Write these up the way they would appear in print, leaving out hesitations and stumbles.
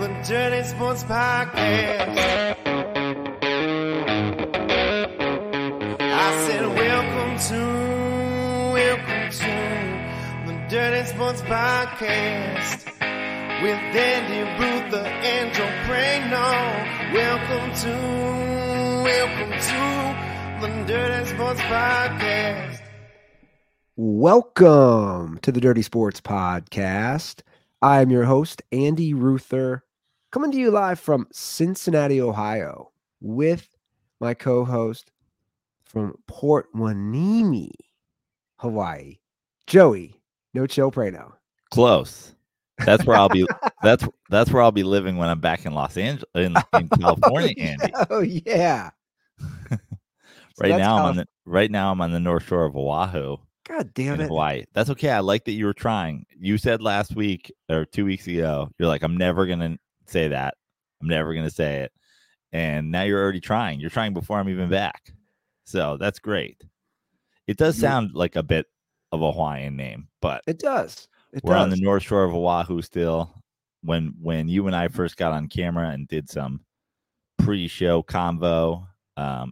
the Dirty Sports Podcast. I said, welcome to the Dirty Sports Podcast with Andy Ruther and Joe Prano. Welcome to the Dirty Sports Podcast. Welcome to the Dirty Sports Podcast. I am your host, Andy Ruther, coming to you live from Cincinnati, Ohio, with my co-host from Port Wanimi, Hawaii, Joey No Chill Prano. Close. That's where I'll be. that's where I'll be living when I'm back in Los Angeles, in California, Andy. Oh yeah. Right now I'm on the North Shore of Oahu. God damn it. Hawaii. That's okay. I like that you were trying. You said last week or 2 weeks ago, you're like, I'm never going to say that. I'm never going to say it. And now you're already trying. You're trying before I'm even back. So that's great. It does sound like a bit of a Hawaiian name, but it does. We're on the North Shore of Oahu still. When you and I first got on camera and did some pre-show convo,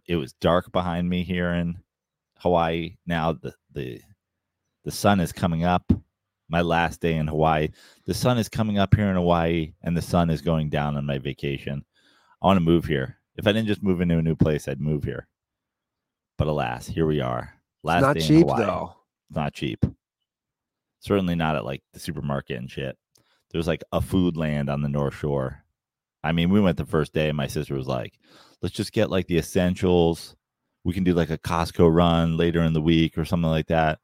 it was dark behind me here in Hawaii. Now the sun is coming up. My last day in Hawaii. The sun is coming up here in Hawaii, and the sun is going down on my vacation. I want to move here. If I didn't just move into a new place, I'd move here. But alas, here we are. Last day in Hawaii. It's not cheap, though. It's not cheap. Certainly not at, like, the supermarket and shit. There's, like, a food land on the North Shore. I mean, we went the first day, and my sister was like, let's just get, like, the essentials. We can do, like, a Costco run later in the week or something like that.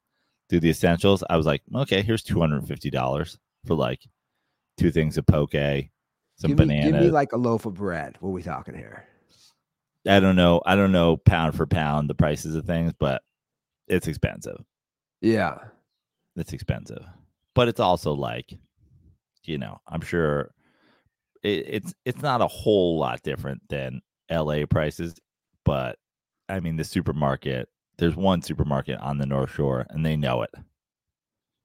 Do the essentials. I was like, okay, here's $250 for like two things of poke, some bananas. Give me like a loaf of bread. What are we talking here? I don't know pound for pound the prices of things, but it's expensive. Yeah. It's expensive. But it's also like, you know, I'm sure it's not a whole lot different than LA prices, but I mean the supermarket. There's one supermarket on the North Shore, and they know it.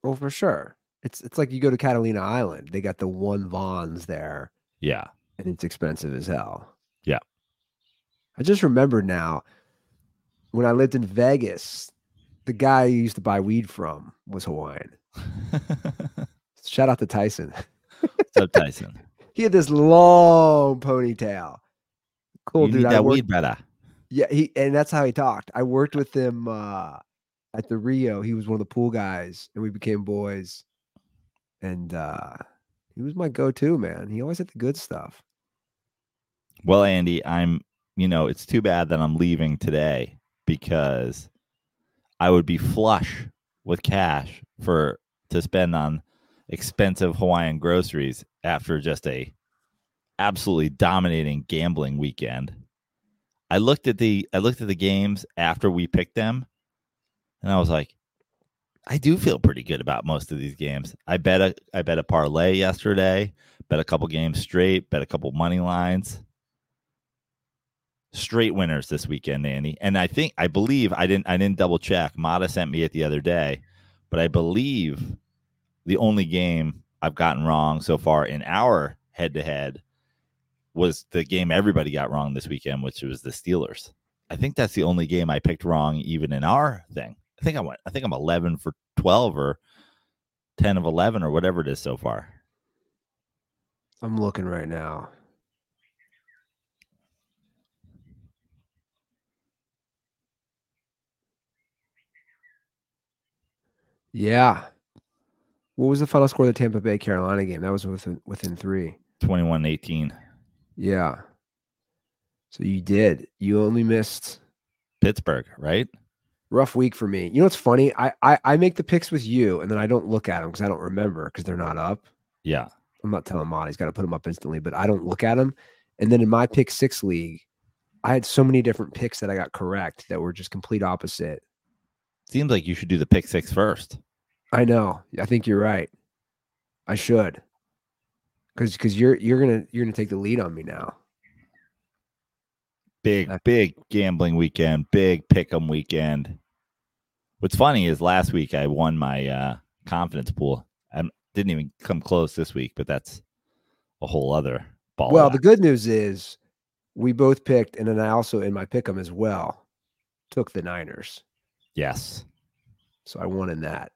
Well, for sure. It's like you go to Catalina Island. They got the one Vons there. Yeah. And it's expensive as hell. Yeah. I just remember now, when I lived in Vegas, the guy I used to buy weed from was Hawaiian. Shout out to Tyson. What's up, Tyson? He had this long ponytail. Cool, you dude. Need that weed, brother. Yeah, and that's how he talked. I worked with him at the Rio. He was one of the pool guys, and we became boys. And he was my go-to, man. He always had the good stuff. Well, Andy, it's too bad that I'm leaving today because I would be flush with cash to spend on expensive Hawaiian groceries after just a absolutely dominating gambling weekend. I looked at the games after we picked them, and I was like, I do feel pretty good about most of these games. I bet a parlay yesterday, bet a couple games straight, bet a couple money lines. Straight winners this weekend, Andy. And I believe I didn't double check. Mata sent me it the other day, but I believe the only game I've gotten wrong so far in our head-to-head was the game everybody got wrong this weekend, which was the Steelers. I think that's the only game I picked wrong, even in our thing. I think I'm 11 for 12 or 10 of 11 or whatever it is so far. I'm looking right now. Yeah. What was the final score of the Tampa Bay Carolina game? That was within 3. 21-18. Yeah. So you did. You only missed Pittsburgh, right? Rough week for me. You know what's funny? I make the picks with you, and then I don't look at them because I don't remember because they're not up. Yeah. I'm not telling Mod. He's got to put them up instantly, but I don't look at them. And then in my pick 6 league, I had so many different picks that I got correct that were just complete opposite. Seems like you should do the pick 6 first. I know. I think you're right. I should. Because you're gonna take the lead on me now. Big gambling weekend, big pick'em weekend. What's funny is last week I won my confidence pool. I didn't even come close this week, but that's a whole other ball. Well, the good news is we both picked, and then I also, in my pick'em as well, took the Niners. Yes. So I won in that.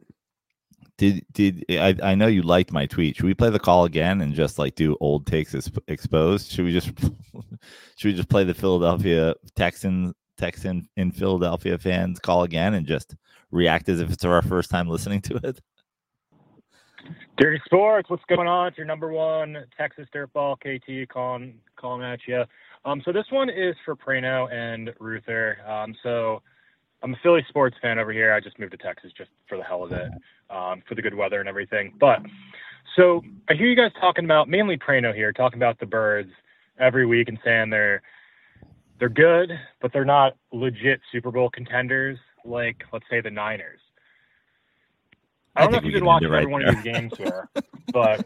I know you liked my tweet. Should we play the call again and just like do old takes exposed? Should we just play the Philadelphia Texan in Philadelphia fans call again and just react as if it's our first time listening to it? Dirty Sports, what's going on? It's your number one Texas Dirtball KT calling at you. So this one is for Prano and Ruther. So I'm a Philly sports fan over here. I just moved to Texas just for the hell of it, for the good weather and everything. But so I hear you guys talking about, mainly Prano here, talking about the Birds every week and saying they're good, but they're not legit Super Bowl contenders like, let's say, the Niners. I don't know if you've been watching every one of these games here, but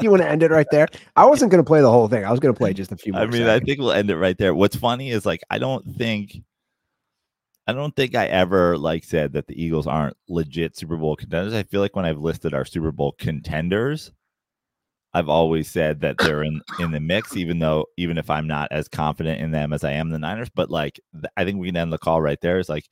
you want to end it right there? I wasn't going to play the whole thing. I was going to play just a few more seconds. I think we'll end it right there. What's funny is like I don't think I ever like said that the Eagles aren't legit Super Bowl contenders. I feel like when I've listed our Super Bowl contenders, I've always said that they're in the mix, even if I'm not as confident in them as I am the Niners. But like, I think we can end the call right there. It's like,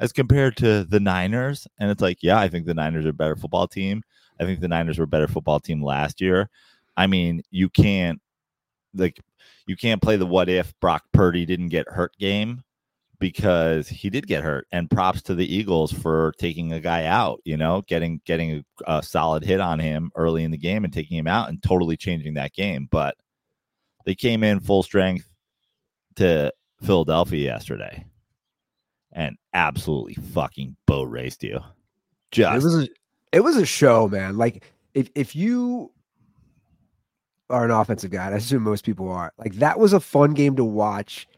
as compared to the Niners, and it's like, yeah, I think the Niners are a better football team. I think the Niners were a better football team last year. I mean, you can't play the what if Brock Purdy didn't get hurt game, because he did get hurt, and props to the Eagles for taking a guy out, you know, getting a solid hit on him early in the game and taking him out and totally changing that game. But they came in full strength to Philadelphia yesterday and absolutely fucking boat raced you. It was a show, man. Like if you are an offensive guy, and I assume most people are, like that was a fun game to watch.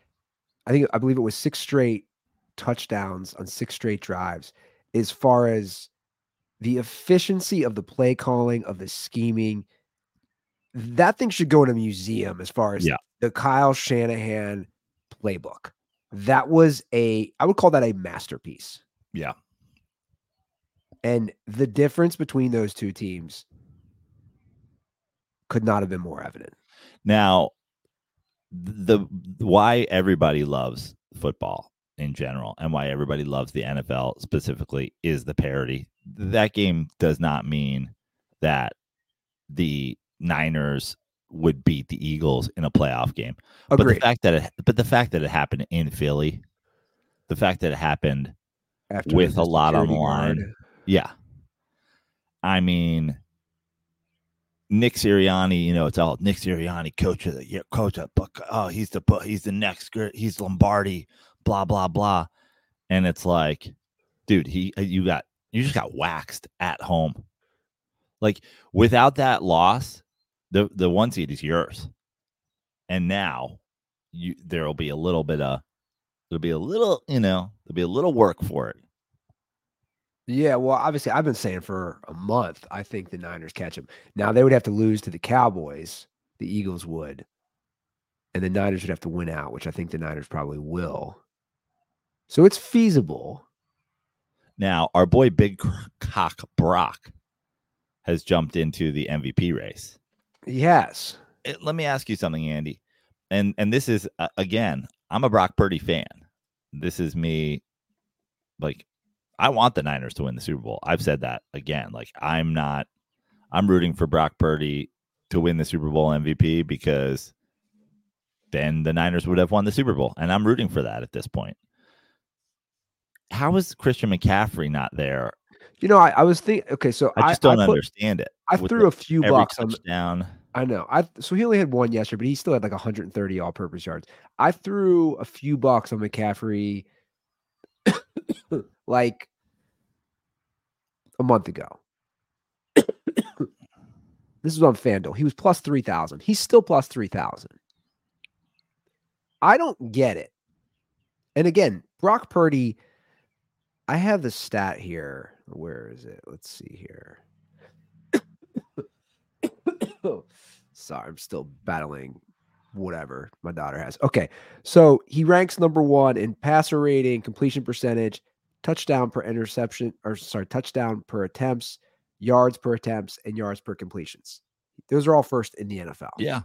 I believe it was 6 straight touchdowns on 6 straight drives. As far as the efficiency of the play calling, of the scheming, that thing should go in a museum as far as the Kyle Shanahan playbook. That was I would call that a masterpiece. Yeah. And the difference between those two teams could not have been more evident. Now, why everybody loves football in general and why everybody loves the NFL specifically is the parity. That game does not mean that the Niners would beat the Eagles in a playoff game. Agreed. But the fact that it happened in Philly, the fact that it happened after with a lot on the line. Yeah. I mean, Nick Sirianni, you know, it's all Nick Sirianni, coach of the year, coach of book. Oh, he's the next, he's Lombardi, blah, blah, blah. And it's like, dude, you just got waxed at home. Like without that loss, the one seed is yours. And now there'll be a little work for it. Yeah, well, obviously, I've been saying for a month, I think the Niners catch them. Now, they would have to lose to the Cowboys, the Eagles would, and the Niners would have to win out, which I think the Niners probably will. So it's feasible. Now, our boy Big Cock Brock has jumped into the MVP race. Yes. Let me ask you something, Andy. And this is, again, I'm a Brock Purdy fan. This is me, like, I want the Niners to win the Super Bowl. I've said that again. Like I'm rooting for Brock Purdy to win the Super Bowl MVP because then the Niners would have won the Super Bowl. And I'm rooting for that at this point. How is Christian McCaffrey not there? You know, I was thinking, okay, so I just don't understand it. I threw a few bucks down. I know. So he only had one yesterday, but he still had like 130 all purpose yards. I threw a few bucks on McCaffrey like a month ago. This is on FanDuel. He was plus 3,000. He's still plus 3,000. I don't get it. And again, Brock Purdy, I have the stat here. Where is it? Let's see here. Sorry, I'm still battling whatever my daughter has. Okay, so he ranks number one in passer rating, completion percentage, touchdown per attempts, yards per attempts, and yards per completions. Those are all first in the NFL. Yeah.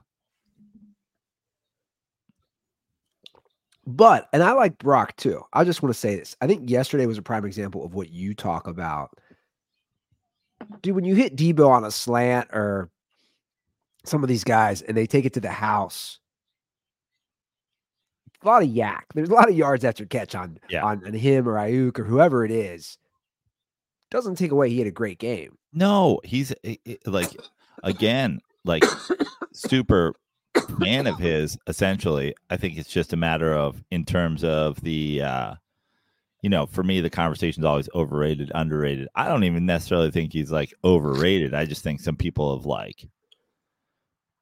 But, and I like Brock too. I just want to say this. I think yesterday was a prime example of what you talk about. Dude, when you hit Debo on a slant or some of these guys and they take it to the house, a lot of yak. There's a lot of yards after catch on him or Ayuk or whoever it is. Doesn't take away he had a great game. No, he's like, again, like super fan of his, essentially. I think it's just a matter of, in terms of the, you know, for me, the conversation's always overrated, underrated. I don't even necessarily think he's like overrated. I just think some people have, like,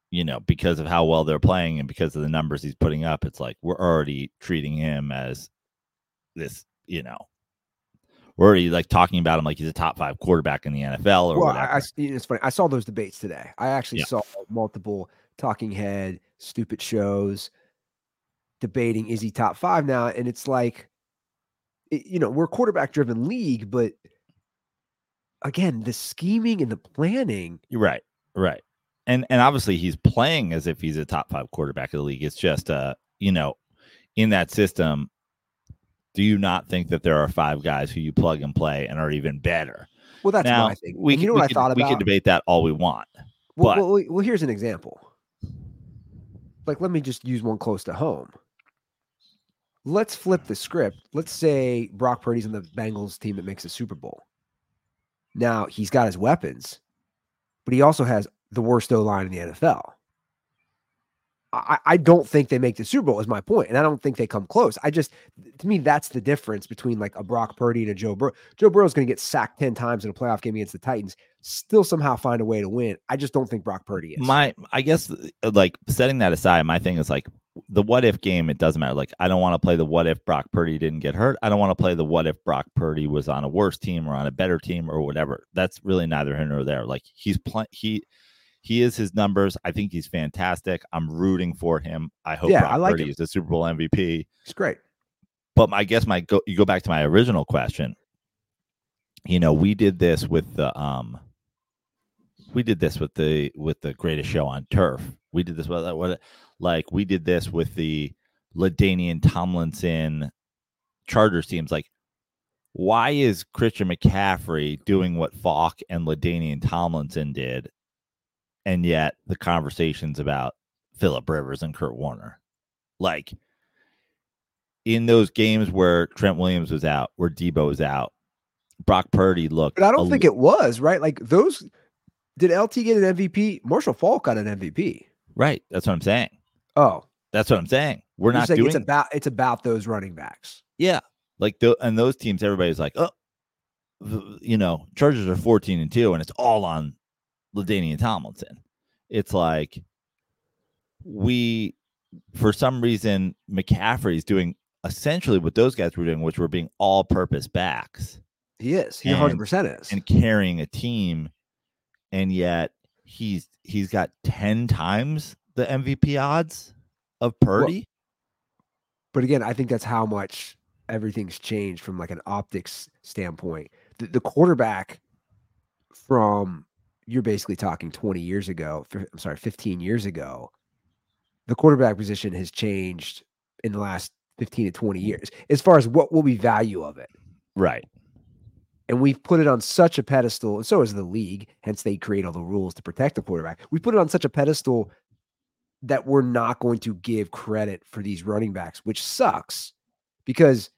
you know, because of how well they're playing and because of the numbers he's putting up, it's like we're already treating him as this, you know, we're already like talking about him like he's a top five quarterback in the NFL or whatever. It's funny. I saw those debates today. I actually saw multiple talking head, stupid shows debating, is he top five now? And it's like, you know, we're a quarterback driven league, but again, the scheming and the planning. Right, right. And obviously he's playing as if he's a top five quarterback of the league. It's just, you know, in that system, do you not think that there are five guys who you plug and play and are even better? Well, that's now, what I think. You know what I thought about? We can debate that all we want. Well, here's an example. Like, let me just use one close to home. Let's flip the script. Let's say Brock Purdy's in the Bengals team that makes the Super Bowl. Now, he's got his weapons, but he also has the worst O-line in the NFL. I don't think they make the Super Bowl is my point, and I don't think they come close. To me, that's the difference between like a Brock Purdy and a Joe Burrow. Joe Burrow's going to get sacked 10 times in a playoff game against the Titans, still somehow find a way to win. I just don't think Brock Purdy is. I guess, like, setting that aside, my thing is like the what if game. It doesn't matter. Like, I don't want to play the what if Brock Purdy didn't get hurt. I don't want to play the what if Brock Purdy was on a worse team or on a better team or whatever. That's really neither here nor there. Like, he's playing. He is his numbers. I think he's fantastic. I'm rooting for him. I hope Brock Purdy is the Super Bowl MVP. It's great. But I guess you go back to my original question. You know, we did this with the we did this with the greatest show on turf. We did this with the LaDainian Tomlinson Chargers teams. Like, why is Christian McCaffrey doing what Falk and LaDainian Tomlinson did? And yet the conversations about Phillip Rivers and Kurt Warner, like in those games where Trent Williams was out, where Debo was out, Brock Purdy looked. But I don't think it was right. Like those, did LT get an MVP? Marshall Faulk got an MVP. Right. That's what I'm saying. Oh, that's what I'm saying. We're not doing it's about those running backs. Yeah. Like and those teams, everybody's like, oh, you know, Chargers are 14-2 and it's all on LaDainian Tomlinson. It's like we, for some reason, McCaffrey's doing essentially what those guys were doing, which were being all-purpose backs. He is. He 100% is. And carrying a team, and yet he's got 10 times the MVP odds of Purdy. Well, but again, I think that's how much everything's changed from like an optics standpoint. The quarterback from... You're basically talking 20 years ago. 15 years ago. The quarterback position has changed in the last 15 to 20 years as far as what will be value of it. Right. And we've put it on such a pedestal, and so is the league, hence they create all the rules to protect the quarterback. We put it on such a pedestal that we're not going to give credit for these running backs, which sucks because...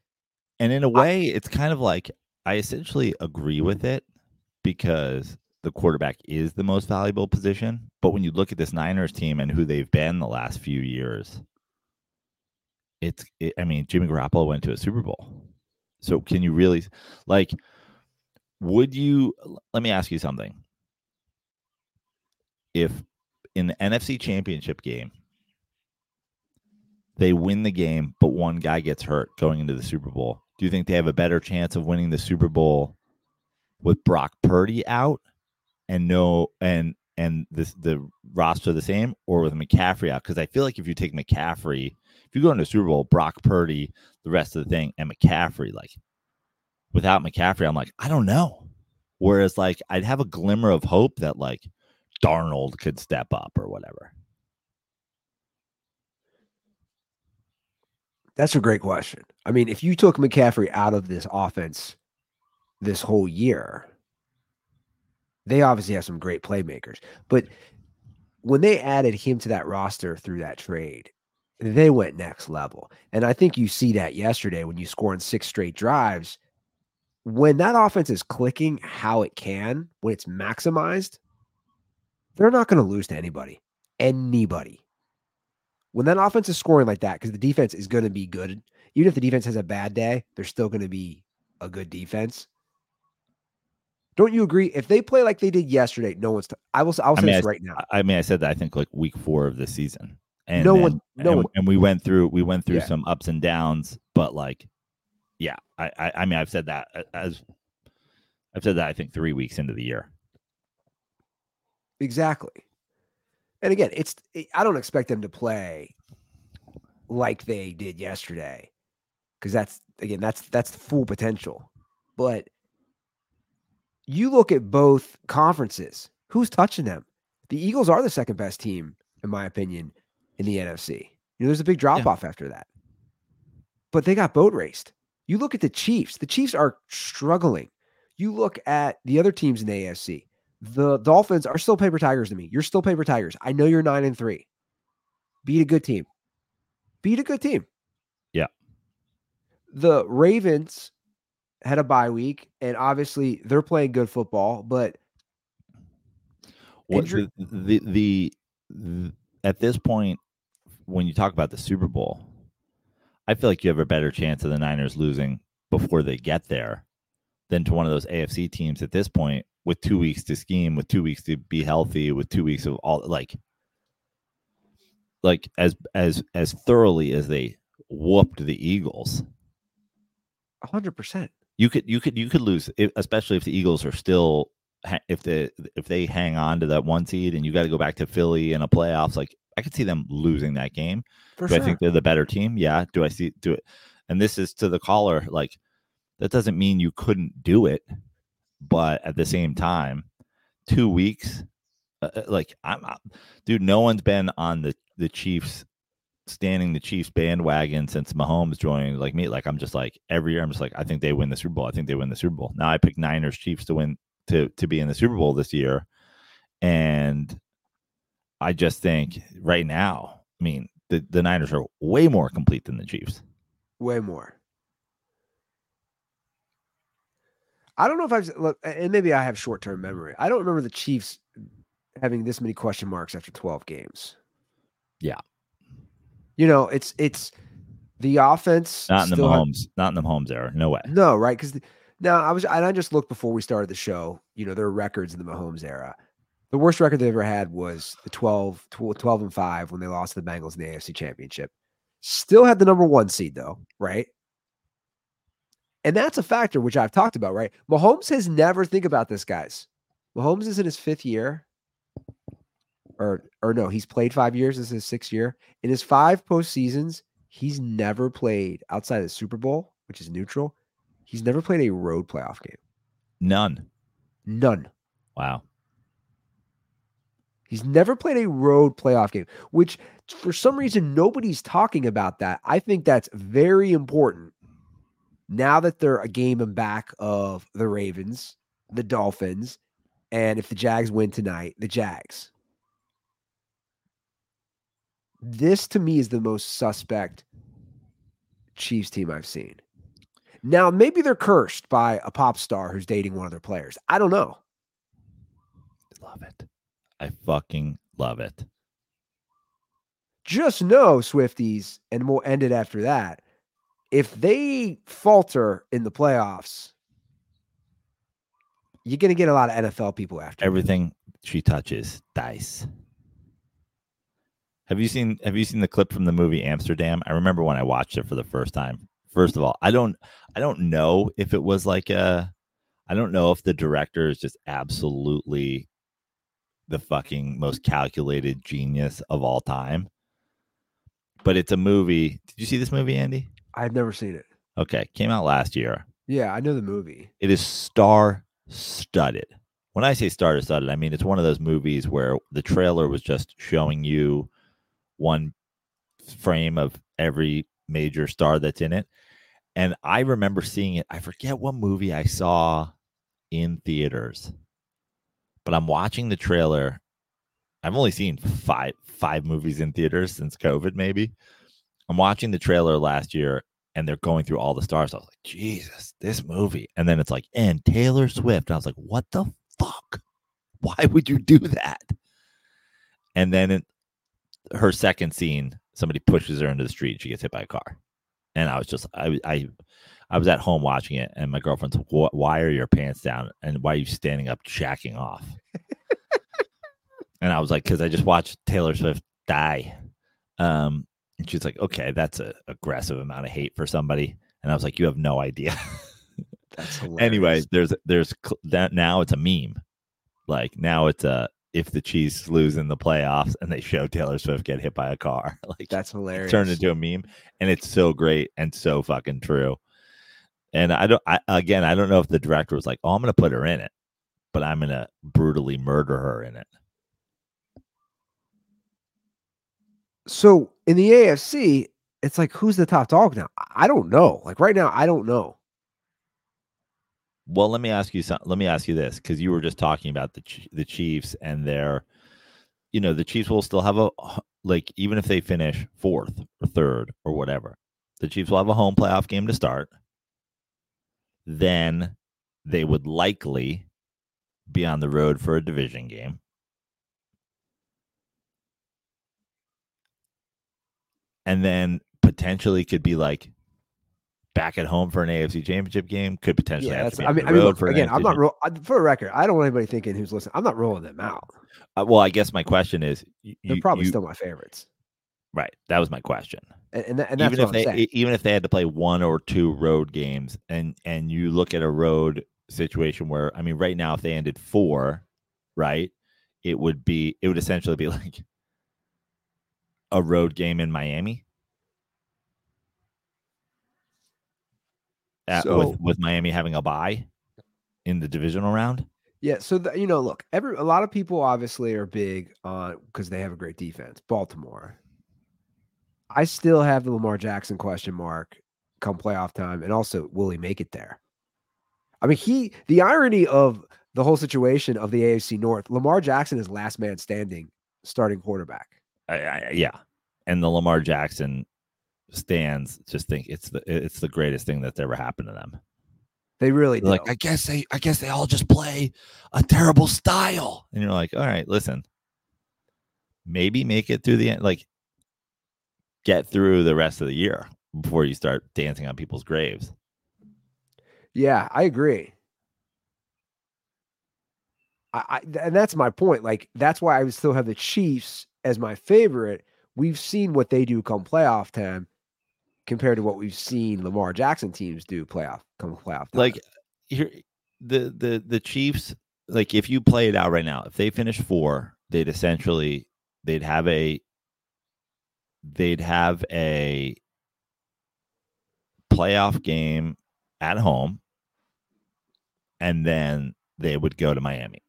And in a way, it's kind of like, I essentially agree with it because... the quarterback is the most valuable position. But when you look at this Niners team and who they've been the last few years, Jimmy Garoppolo went to a Super Bowl. So can you really, like, let me ask you something. If in the NFC Championship game, they win the game, but one guy gets hurt going into the Super Bowl, do you think they have a better chance of winning the Super Bowl with Brock Purdy out? And the roster the same, or with McCaffrey out? Because I feel like if you take McCaffrey, if you go into Super Bowl, Brock Purdy, the rest of the thing, and McCaffrey, like without McCaffrey, I'm like, I don't know. Whereas like I'd have a glimmer of hope that like Darnold could step up or whatever? That's a great question. I mean, if you took McCaffrey out of this offense this whole year, they obviously have some great playmakers. But when they added him to that roster through that trade, they went next level. And I think you see that yesterday when you score in 6 straight drives. When that offense is clicking how it can, when it's maximized, they're not going to lose to anybody. Anybody. When that offense is scoring like that, because the defense is going to be good. Even if the defense has a bad day, they're still going to be a good defense. Don't you agree? If they play like they did yesterday, no one's... I will say this right now. I mean, I said that, I think, like week 4 of the season. And we went through some ups and downs, but like, yeah, I mean, I've said that, I think 3 weeks into the year. Exactly. And again, I don't expect them to play like they did yesterday, because that's the full potential. But you look at both conferences, who's touching them? The Eagles are the second best team, in my opinion, in the NFC. There's a big drop-off after that. But they got boat raced. You look at the Chiefs. The Chiefs are struggling. You look at the other teams in the AFC. The Dolphins are still paper tigers to me. You're still paper tigers. I know you're 9-3. Beat a good team. Yeah. The Ravens had a bye week, and obviously they're playing good football, but at this point, when you talk about the Super Bowl, I feel like you have a better chance of the Niners losing before they get there than to one of those AFC teams at this point, with 2 weeks to scheme, with 2 weeks to be healthy, with 2 weeks of all, like as thoroughly as they whooped the Eagles. 100%. You could lose, especially if the Eagles are still, if they hang on to that 1 seed, and you got to go back to Philly in a playoffs. Like, I could see them losing that game. I think they're the better team? Yeah. Do it? And this is to the caller. Like, that doesn't mean you couldn't do it, but at the same time, 2 weeks, no one's been on the Chiefs, standing the Chiefs bandwagon since Mahomes joined, like me. Like, I'm just like, every year I'm just like, I think they win the Super Bowl. Now I pick Niners Chiefs to win, to be in the Super Bowl this year. And I just think right now, I mean, the Niners are way more complete than the Chiefs. Way more. I don't know if and maybe I have short-term memory. I don't remember the Chiefs having this many question marks after 12 games. Yeah. It's the offense. Not in the Mahomes era. No way. No, right? Because I just looked before we started the show. There are records in the Mahomes era. The worst record they ever had was the 12-5 when they lost to the Bengals in the AFC Championship. Still had the number 1 seed though, right? And that's a factor which I've talked about, right? Mahomes has never think about this, guys. Mahomes is in his 5th year. Or no, he's played 5 years. This is his 6th year. In his 5 postseasons, he's never played outside of the Super Bowl, which is neutral. He's never played a road playoff game. None. Wow. He's never played a road playoff game, which for some reason nobody's talking about that. I think that's very important now that they're a game and back of the Ravens, the Dolphins, and if the Jags win tonight, the Jags. This, to me, is the most suspect Chiefs team I've seen. Now, maybe they're cursed by a pop star who's dating one of their players. I don't know. Love it. I fucking love it. Just know, Swifties, and we'll end it after that, if they falter in the playoffs, you're going to get a lot of NFL people after. Everything she touches dies. Have you seen the clip from the movie Amsterdam? I remember when I watched it for the first time. First of all, I don't know if it was like I don't know if the director is just absolutely the fucking most calculated genius of all time. But it's a movie. Did you see this movie, Andy? I've never seen it. Okay, came out last year. Yeah, I know the movie. It is star-studded when I say star-studded, I mean, it's one of those movies where the trailer was just showing you one frame of every major star that's in it. And I remember seeing it. I forget what movie I saw in theaters, but I'm watching the trailer. I've only seen five movies in theaters since COVID, maybe. I'm watching the trailer last year, and they're going through all the stars. I was like, Jesus, this movie. And then it's like, and Taylor Swift. And I was like, what the fuck? Why would you do that? And then in her second scene, somebody pushes her into the street and she gets hit by a car. And I was just, I was at home watching it, and my girlfriend's, why are your pants down? And why are you standing up jacking off? And I was like, because I just watched Taylor Swift die. And she's like, okay, that's an aggressive amount of hate for somebody. And I was like, you have no idea. That's hilarious. Anyway, there's that. Now it's a meme. Like, now it's a, if the Chiefs lose in the playoffs and they show Taylor Swift get hit by a car, like, that's hilarious. Turned into a meme, and it's so great and so fucking true. And I don't know if the director was like, oh, I'm going to put her in it, but I'm going to brutally murder her in it. So in the AFC, it's like, who's the top dog now? I don't know. Like right now, I don't know. Well, let me ask you something. Let me ask you this, because you were just talking about the Chiefs and their, you know, the Chiefs will still have a, like, even if they finish fourth or third or whatever, the Chiefs will have a home playoff game to start. Then they would likely be on the road for a division game. And then potentially could be like back at home for an AFC championship game, could potentially have to be road for an AFC. I'm not for a record, I don't want anybody thinking who's listening, I'm not rolling them out. Well, I guess my question is, they're probably still my favorites. Right. That was my question. And that's even what if I'm saying. Even if they had to play one or two road games, and you look at a road situation where, I mean, right now, if they ended 4, right, it would essentially be like a road game in Miami. With Miami having a bye in the divisional round. Yeah. So, you know, look, a lot of people obviously are big on, because they have a great defense, Baltimore. I still have the Lamar Jackson question mark come playoff time. And also, will he make it there? I mean, the irony of the whole situation of the AFC North, Lamar Jackson is last man standing starting quarterback. Yeah. And the Lamar Jackson stands just think it's the greatest thing that's ever happened to them. They really do. Like, I guess they all just play a terrible style. And you're like, all right, listen, maybe make it through the end, like get through the rest of the year before you start dancing on people's graves. Yeah, I agree. And that's my point. Like, that's why I would still have the Chiefs as my favorite. We've seen what they do come playoff time compared to what we've seen Lamar Jackson teams do come playoff time. Like, here, the Chiefs, like, if you play it out right now, if they finish 4, they'd have a playoff game at home, and then they would go to Miami.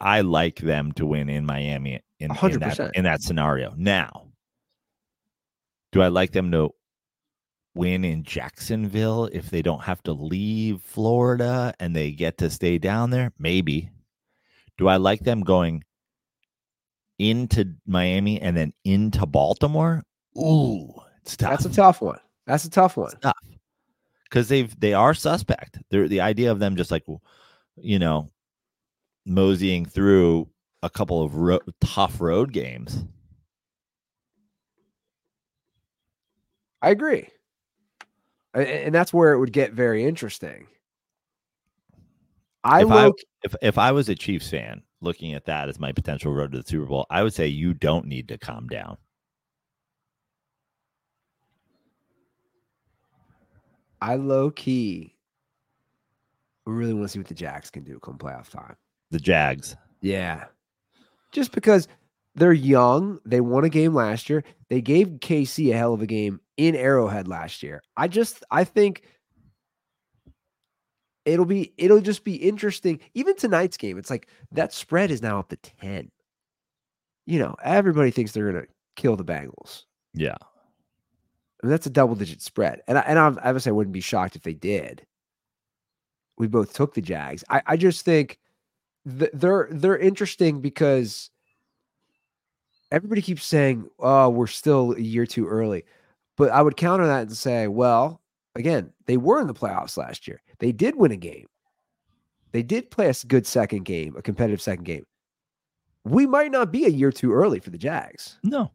I like them to win in Miami in that scenario. Now, do I like them to win in Jacksonville if they don't have to leave Florida and they get to stay down there? Maybe. Do I like them going into Miami and then into Baltimore? Ooh, it's tough. That's a tough one. It's tough. Because they are suspect. The idea of them just, like, you know, moseying through a couple of tough road games. I agree. And that's where it would get very interesting. If I was a Chiefs fan looking at that as my potential road to the Super Bowl, I would say you don't need to calm down. I low-key really want to see what the Jags can do come playoff time. The Jags. Yeah. Just because they're young. They won a game last year. They gave KC a hell of a game in Arrowhead last year. I think it'll just be interesting. Even tonight's game, it's like that spread is now up to 10. You know, everybody thinks they're going to kill the Bengals. Yeah. I mean, that's a double-digit spread. And obviously I wouldn't be shocked if they did. We both took the Jags. I just think they're interesting because everybody keeps saying, oh, we're still a year too early. But I would counter that and say, well, again, they were in the playoffs last year. They did win a game. They did play a good second game, a competitive second game. We might not be a year too early for the Jags. No.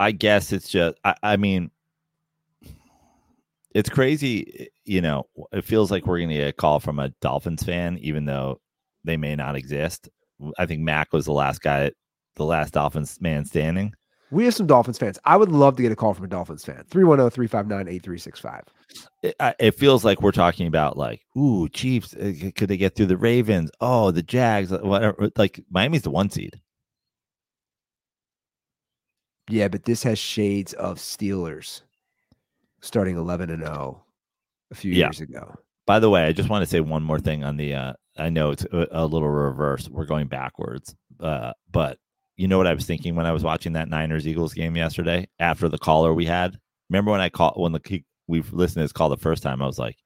I guess it's just, I mean, it's crazy. You know, it feels like we're going to get a call from a Dolphins fan, even though they may not exist. I think Mac was the last guy, the last Dolphins man standing. We have some Dolphins fans. I would love to get a call from a Dolphins fan. 310-359-8365. It feels like we're talking about like, ooh, Chiefs, could they get through the Ravens? Oh, the Jags, whatever. Like Miami's the one seed. Yeah, but this has shades of Steelers starting 11-0 a few years ago. By the way, I just want to say one more thing on the, I know it's a little reverse. We're going backwards, but you know what I was thinking when I was watching that Niners-Eagles game yesterday after the caller we had? Remember when I called, we've listened to his call the first time, I was like,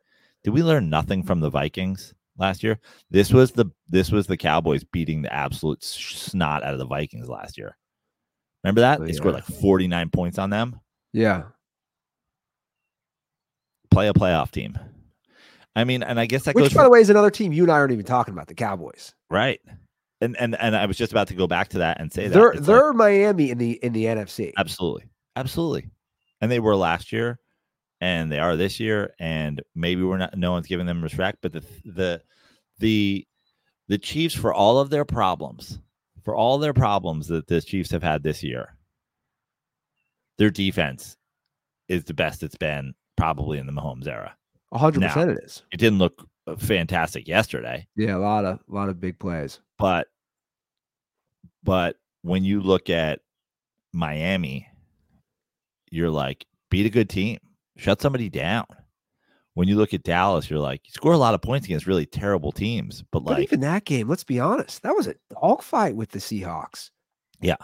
did we learn nothing from the Vikings last year? This was the Cowboys beating the absolute snot out of the Vikings last year. Remember that? They scored like 49 points on them. Yeah. Play a playoff team. I mean, and I guess that goes, by the way, is another team you and I aren't even talking about, the Cowboys. Right. And I was just about to go back to that and say that they're like Miami in the NFC. Absolutely. And they were last year and they are this year, and maybe no one's giving them respect, but the Chiefs, for all of their problems, that the Chiefs have had this year, their defense is the best it's been probably in the Mahomes era. 100% it is. It didn't look fantastic yesterday. Yeah, a lot of big plays. But when you look at Miami, you're like, beat a good team, shut somebody down. When you look at Dallas, you're like, you score a lot of points against really terrible teams. But even that game, let's be honest, that was a dogfight with the Seahawks. Yeah.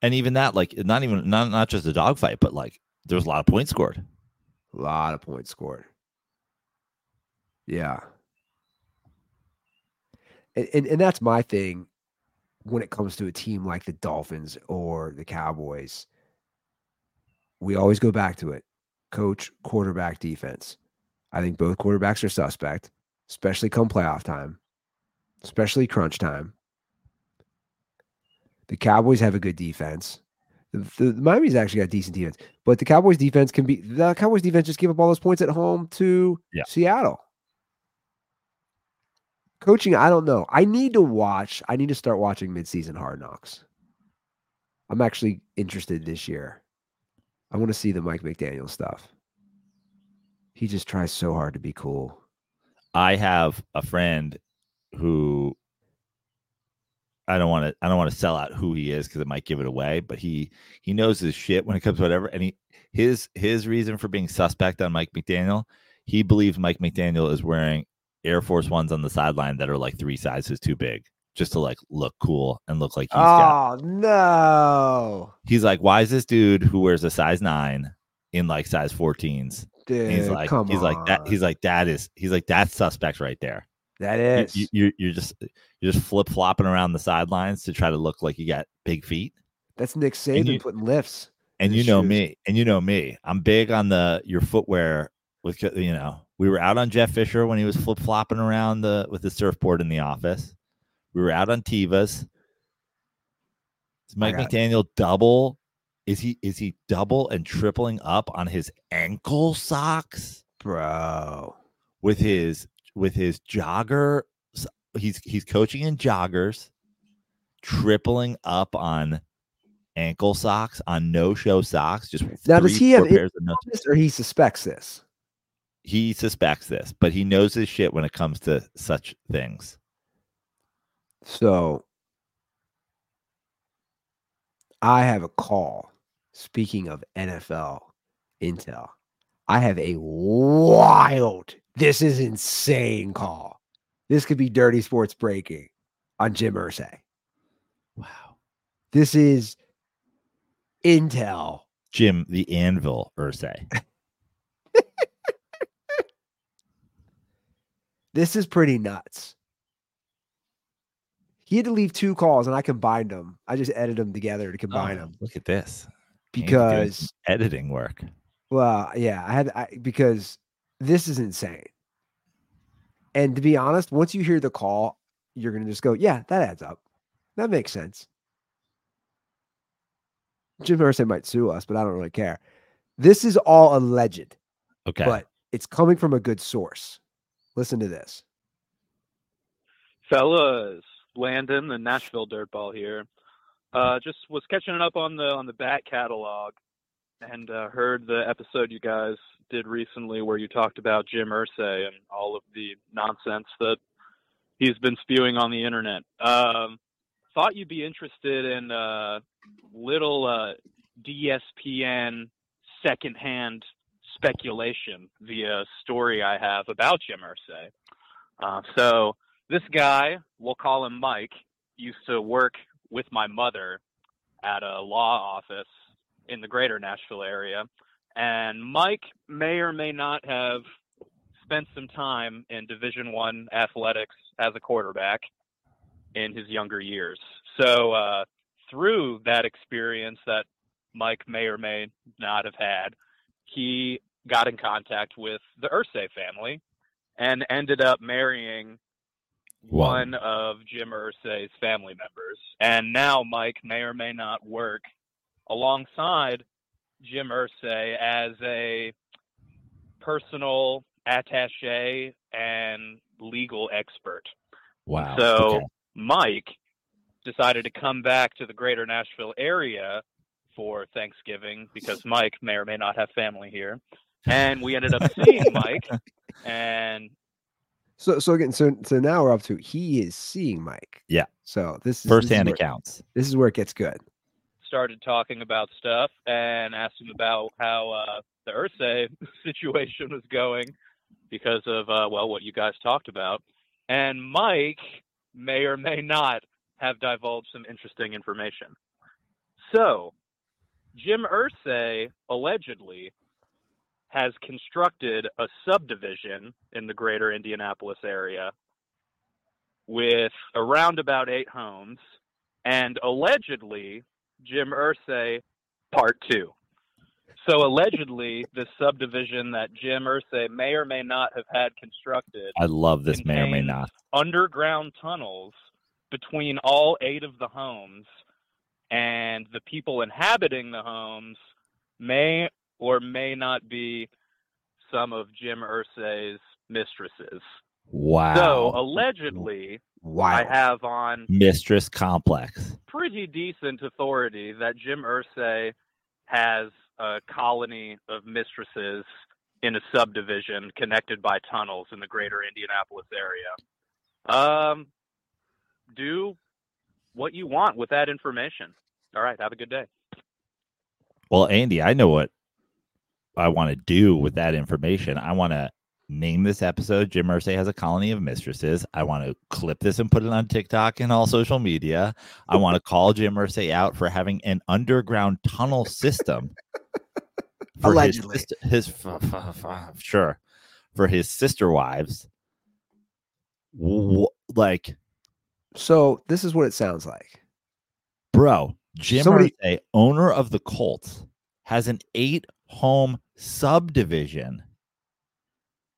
And even that, like, not just a dogfight, but like there's a lot of points scored. Yeah. And that's my thing when it comes to a team like the Dolphins or the Cowboys. We always go back to it. Coach, quarterback, defense. I think both quarterbacks are suspect, especially come playoff time, especially crunch time. The Cowboys have a good defense. The Miami's actually got decent defense, but the Cowboys defense just gave up all those points at home to Seattle. Coaching, I don't know. I need to start watching midseason Hard Knocks. I'm actually interested this year. I want to see the Mike McDaniel stuff. He just tries so hard to be cool. I have a friend who I don't want to sell out who he is because it might give it away, but he knows his shit when it comes to whatever. And his reason for being suspect on Mike McDaniel, he believes Mike McDaniel is wearing Air Force Ones on the sideline that are like 3 sizes too big, just to like look cool and look like no. He's like, why is this dude who wears a size 9 in like size 14s? Dude, he's like that's suspect right there. That is. You're just flip flopping around the sidelines to try to look like you got big feet. That's Nick Saban putting lifts. And you know me. I'm big on your footwear with, you know. We were out on Jeff Fisher when he was flip-flopping around with his surfboard in the office. We were out on Tevas. Is Mike McDaniel double? Is he double and tripling up on his ankle socks, bro? With his jogger, he's coaching in joggers, tripling up on ankle socks, on no-show socks. Just now, does he have pairs of this, or he suspects this? He suspects this, but he knows his shit when it comes to such things. So I have a call. Speaking of NFL intel, I have a wild, this is insane call. This could be Dirty Sports Breaking on Jim Irsay. Wow. This is intel. Jim the Anvil Irsay. This is pretty nuts. He had to leave two calls, and I combined them. I just edited them together to combine them. Look at this. Because editing work. Well, yeah, because this is insane. And to be honest, once you hear the call, you're going to just go, yeah, that adds up. That makes sense. Jim Irsay might sue us, but I don't really care. This is all alleged. Okay. But it's coming from a good source. Listen to this. Fellas, Landon, the Nashville dirtball here. Just was catching up on the back catalog and heard the episode you guys did recently where you talked about Jim Irsay and all of the nonsense that he's been spewing on the internet. Thought you'd be interested in a little DSPN secondhand speculation via story I have about Jim Irsay. So this guy, we'll call him Mike, used to work with my mother at a law office in the greater Nashville area. And Mike may or may not have spent some time in Division I athletics as a quarterback in his younger years. So through that experience that Mike may or may not have had, he got in contact with the Irsay family and ended up marrying one of Jim Irsay's family members. And now Mike may or may not work alongside Jim Irsay as a personal attaché and legal expert. Wow. So okay. Mike decided to come back to the greater Nashville area for Thanksgiving because Mike may or may not have family here. And we ended up seeing Mike. And so now we're up to, he is seeing Mike. Yeah. So this is firsthand accounts. This is where it gets good. Started talking about stuff and asked him about how the Irsay situation was going because of, what you guys talked about. And Mike may or may not have divulged some interesting information. So Jim Irsay allegedly has constructed a subdivision in the greater Indianapolis area with around about 8 homes, and allegedly Jim Irsay part 2. So allegedly this subdivision that Jim Irsay may or may not have had constructed. I love this may or may not. Underground tunnels between all 8 of the homes, and the people inhabiting the homes may or may not be some of Jim Irsay's mistresses. Wow. So allegedly, I have on mistress complex pretty decent authority that Jim Irsay has a colony of mistresses in a subdivision connected by tunnels in the greater Indianapolis area. Do what you want with that information. All right. Have a good day. Well, Andy, I know what I want to do with that information. I want to name this episode Jim Irsay has a colony of mistresses. I want to clip this and put it on TikTok and all social media. I want to call Jim Irsay out for having an underground tunnel system. Allegedly. For his sister wives. So this is what it sounds like. Bro, Jim Irsay, owner of the Colts, has an 8-home subdivision.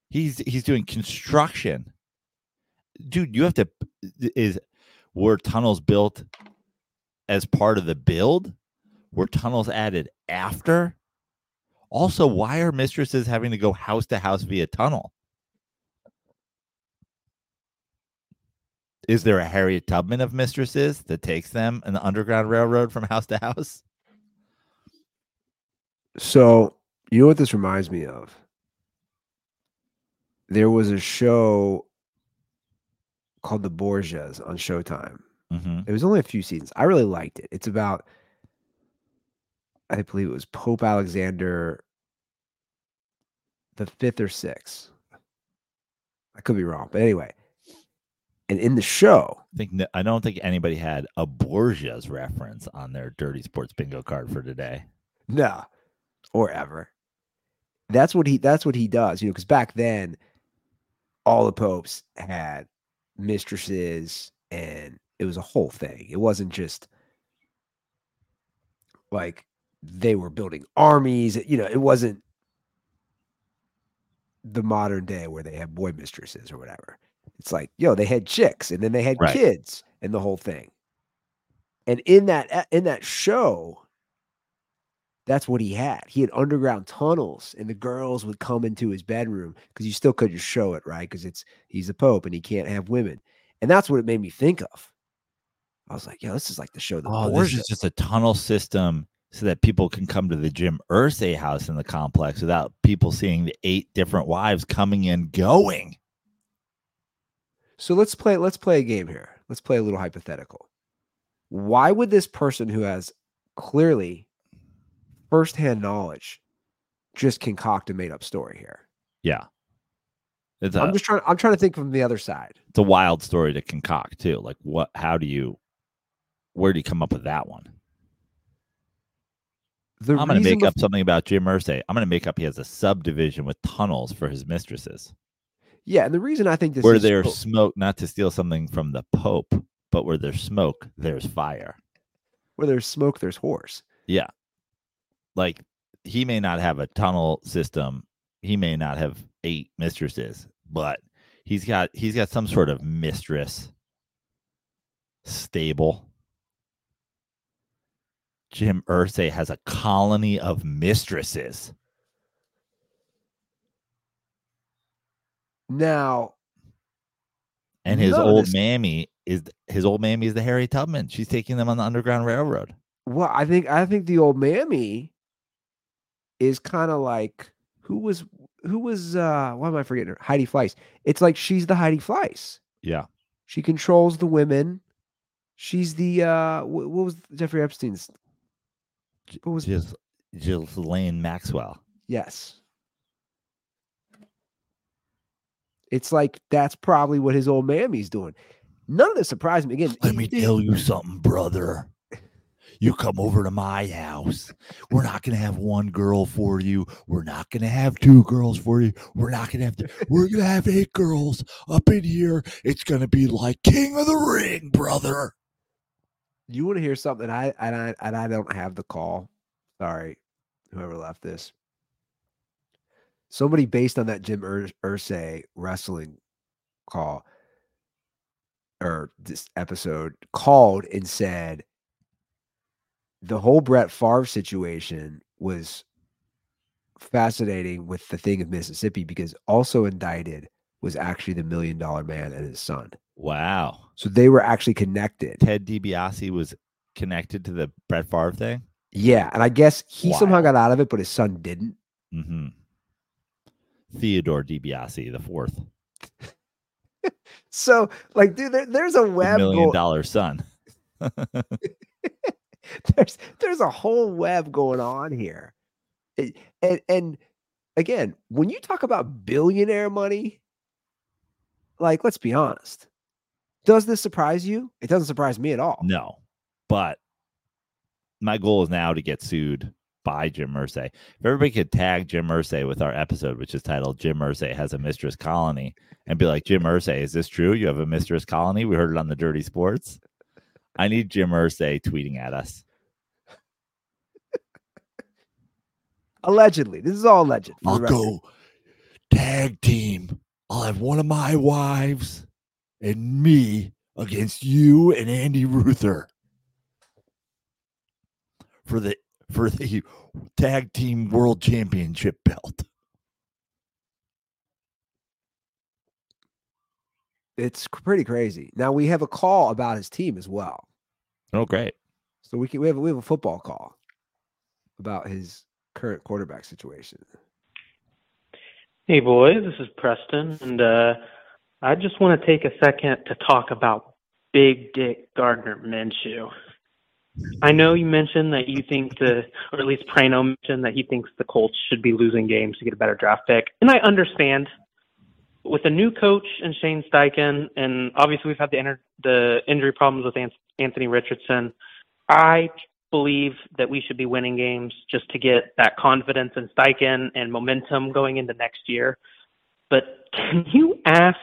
He's doing construction. Dude, you have to were tunnels built as part of the build? Were tunnels added after? Also, why are mistresses having to go house to house via tunnel? Is there a Harriet Tubman of mistresses that takes them in the Underground Railroad from house to house? So, you know what this reminds me of? There was a show called The Borgias on Showtime. Mm-hmm. It was only a few seasons. I really liked it. It's about, I believe it was Pope Alexander the fifth or sixth. I could be wrong, but anyway. And in the show, I don't think anybody had a Borgias reference on their Dirty Sports Bingo card for today. No, or ever. That's what he does, you know. Because back then, all the popes had mistresses, and it was a whole thing. It wasn't just like they were building armies. You know, it wasn't the modern day where they have boy mistresses or whatever. It's like, yo, they had chicks, and then they had kids, and the whole thing. And in that show, that's what he had. He had underground tunnels, and the girls would come into his bedroom because you still couldn't show it, right? Because he's the Pope, and he can't have women. And that's what it made me think of. I was like, yo, this is like the show. This is just a tunnel system so that people can come to the Jim Irsay house in the complex without people seeing the 8 different wives coming and going. So let's play a game here. Let's play a little hypothetical. Why would this person who has clearly firsthand knowledge just concoct a made-up story here? Yeah. I'm trying to think from the other side. It's a wild story to concoct too. Like where do you come up with that one? I'm going to make up something about Jim Irsay. I'm going to make up he has a subdivision with tunnels for his mistresses. Yeah, and the reason I think this is... Where there's smoke, not to steal something from the Pope, but where there's smoke, there's fire. Where there's smoke, there's whores. Yeah. Like, he may not have a tunnel system. He may not have 8 mistresses, but he's got some sort of mistress stable. Jim Irsay has a colony of mistresses. Now, and his old mammy is the Harry Tubman. She's taking them on the Underground Railroad. Well, I think the old mammy is kind of like who was why am I forgetting her? Heidi Fleiss. It's like she's the Heidi Fleiss. Yeah, she controls the women. She's the what was Jeffrey Epstein's? What was Ghislaine Maxwell? Yes. It's like that's probably what his old mammy's doing. None of this surprised me. Again, let me tell you something, brother. You come over to my house. We're not going to have one girl for you. We're not going to have 2 girls for you. We're not going to have... We're going to have 8 girls up in here. It's going to be like King of the Ring, brother. You want to hear something? I don't have the call. Sorry, whoever left this. Somebody based on that Jim Irsay wrestling call or this episode called and said the whole Brett Favre situation was fascinating with the thing of Mississippi, because also indicted was actually the $1 Million Man and his son. Wow. So they were actually connected. Ted DiBiase was connected to the Brett Favre thing? Yeah. And I guess he somehow got out of it, but his son didn't. Mm-hmm. Theodore DiBiase IV. So, like, dude, there's a web. $1 Million Son. there's a whole web going on here, and again, when you talk about billionaire money, like, let's be honest, does this surprise you? It doesn't surprise me at all. No, but my goal is now to get sued by Jim Irsay. If everybody could tag Jim Irsay with our episode, which is titled Jim Irsay Has a Mistress Colony, and be like, Jim Irsay, is this true? You have a mistress colony? We heard it on the Dirty Sports. I need Jim Irsay tweeting at us. Allegedly. This is all alleged. I'll go tag team. I'll have one of my wives and me against you and Andy Ruther for the tag team world championship belt. It's pretty crazy. Now we have a call about his team as well. Oh, great. So we have a football call about his current quarterback situation. Hey boys, this is Preston. And I just want to take a second to talk about Big Dick Gardner Minshew. I know you mentioned that you think or at least Prano mentioned that he thinks the Colts should be losing games to get a better draft pick. And I understand with a new coach and Shane Steichen, and obviously we've had the injury problems with Anthony Richardson. I believe that we should be winning games just to get that confidence in Steichen and momentum going into next year. But can you ask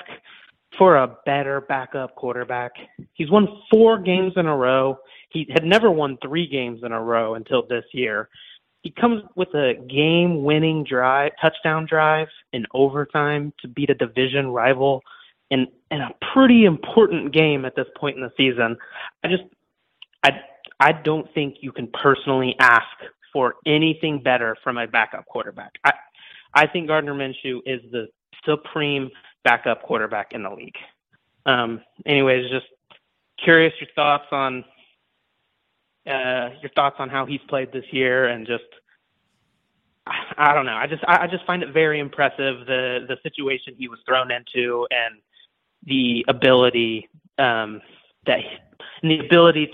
for a better backup quarterback? He's won 4 games in a row. He had never won 3 games in a row until this year. He comes with a game-winning touchdown drive in overtime to beat a division rival in a pretty important game at this point in the season. I don't think you can personally ask for anything better from a backup quarterback. I think Gardner Minshew is the supreme backup quarterback in the league. Anyways, just curious your thoughts on how he's played this year, and just I don't know. I just find it very impressive the situation he was thrown into, and the ability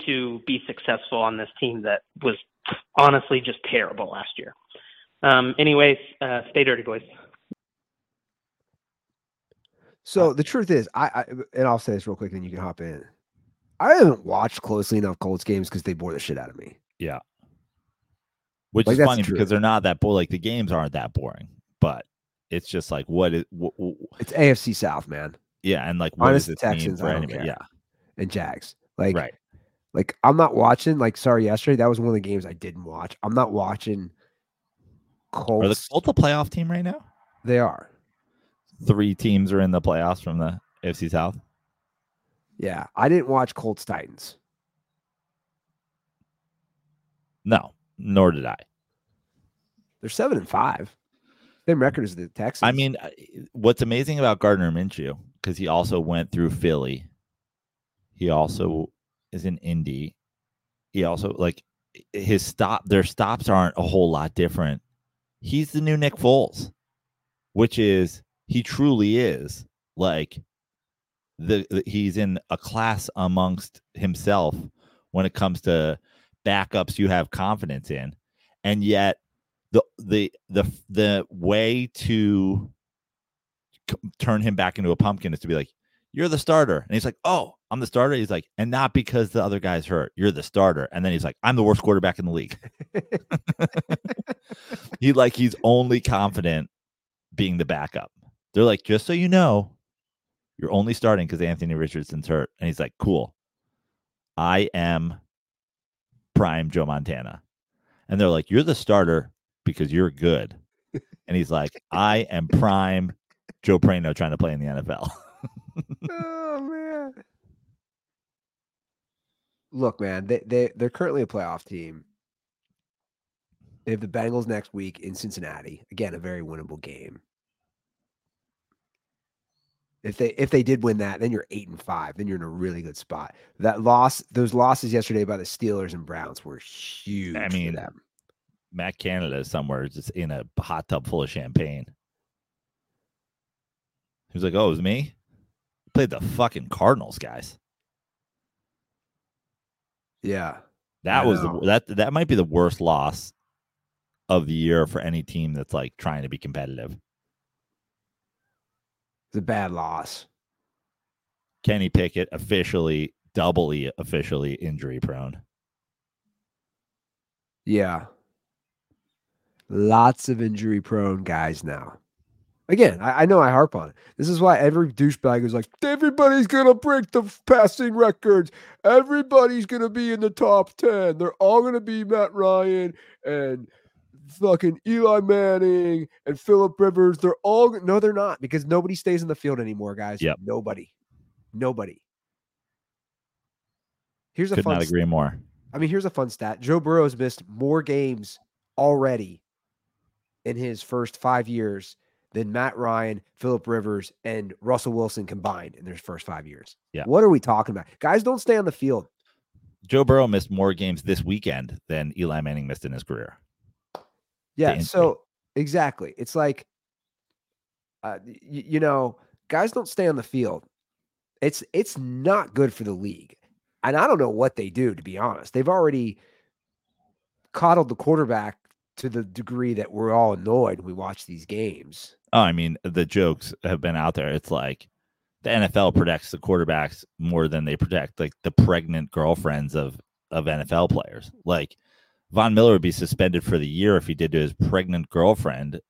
to be successful on this team that was honestly just terrible last year. Anyways, stay dirty, boys. So the truth is, I and I'll say this real quick, then you can hop in. I haven't watched closely enough Colts games because they bore the shit out of me. Yeah, which is funny because they're not that boring. Like the games aren't that boring, but it's just like it's AFC South, man. Yeah, and like what is the Texans? I don't care. Yeah, and Jags. Like, right. Like I'm not watching. Like, sorry, yesterday that was one of the games I didn't watch. I'm not watching Colts. Are the Colts a playoff team right now? They are. 3 teams are in the playoffs from the AFC South. Yeah, I didn't watch Colts Titans. No, nor did I. They're 7-5. Same record as the Texans. I mean, what's amazing about Gardner Minshew, because he also went through Philly. He also is in Indy. He also, like, their stops aren't a whole lot different. He's the new Nick Foles, which is, he truly is, like, he's in a class amongst himself when it comes to backups you have confidence in. And yet the way to turn him back into a pumpkin is to be like, you're the starter. And he's like, oh, I'm the starter. He's like, and not because the other guy's hurt. You're the starter. And then he's like, I'm the worst quarterback in the league. He's only confident being the backup. They're like, just so you know, you're only starting because Anthony Richardson's hurt. And he's like, cool. I am prime Joe Montana. And they're like, you're the starter because you're good. And he's like, I am prime Joe Prano trying to play in the NFL. Oh, man. Look, man, they're currently a playoff team. They have the Bengals next week in Cincinnati. Again, a very winnable game. If they did win that, then you're 8-5. Then you're in a really good spot. That loss, those losses yesterday by the Steelers and Browns were huge. I mean, for them. Matt Canada is somewhere just in a hot tub full of champagne. He was like, "Oh, it was me. I played the fucking Cardinals, guys." Yeah, that might be the worst loss of the year for any team that's like trying to be competitive. It's a bad loss. Kenny Pickett doubly officially injury prone. Yeah. Lots of injury prone guys now. Again, I know I harp on it. This is why every douchebag is like, everybody's going to break the passing records. Everybody's going to be in the top 10. They're all going to be Matt Ryan and fucking Eli Manning and Phillip Rivers. They're all no, they're not, because nobody stays in the field anymore, guys. Yeah, nobody. Here's a could fun not agree more. I mean, here's a fun stat: Joe Burrow's missed more games already in his first 5 years than Matt Ryan, Phillip Rivers, and Russell Wilson combined in their first 5 years. Yeah, what are we talking about? Guys, don't stay on the field. Joe Burrow missed more games this weekend than Eli Manning missed in his career. Yeah, so exactly. It's like, you know, guys don't stay on the field. It's not good for the league. And I don't know what they do, to be honest. They've already coddled the quarterback to the degree that we're all annoyed when we watch these games. Oh, I mean, the jokes have been out there. It's like the NFL protects the quarterbacks more than they protect like the pregnant girlfriends of NFL players. Like Von Miller would be suspended for the year if he did to his pregnant girlfriend,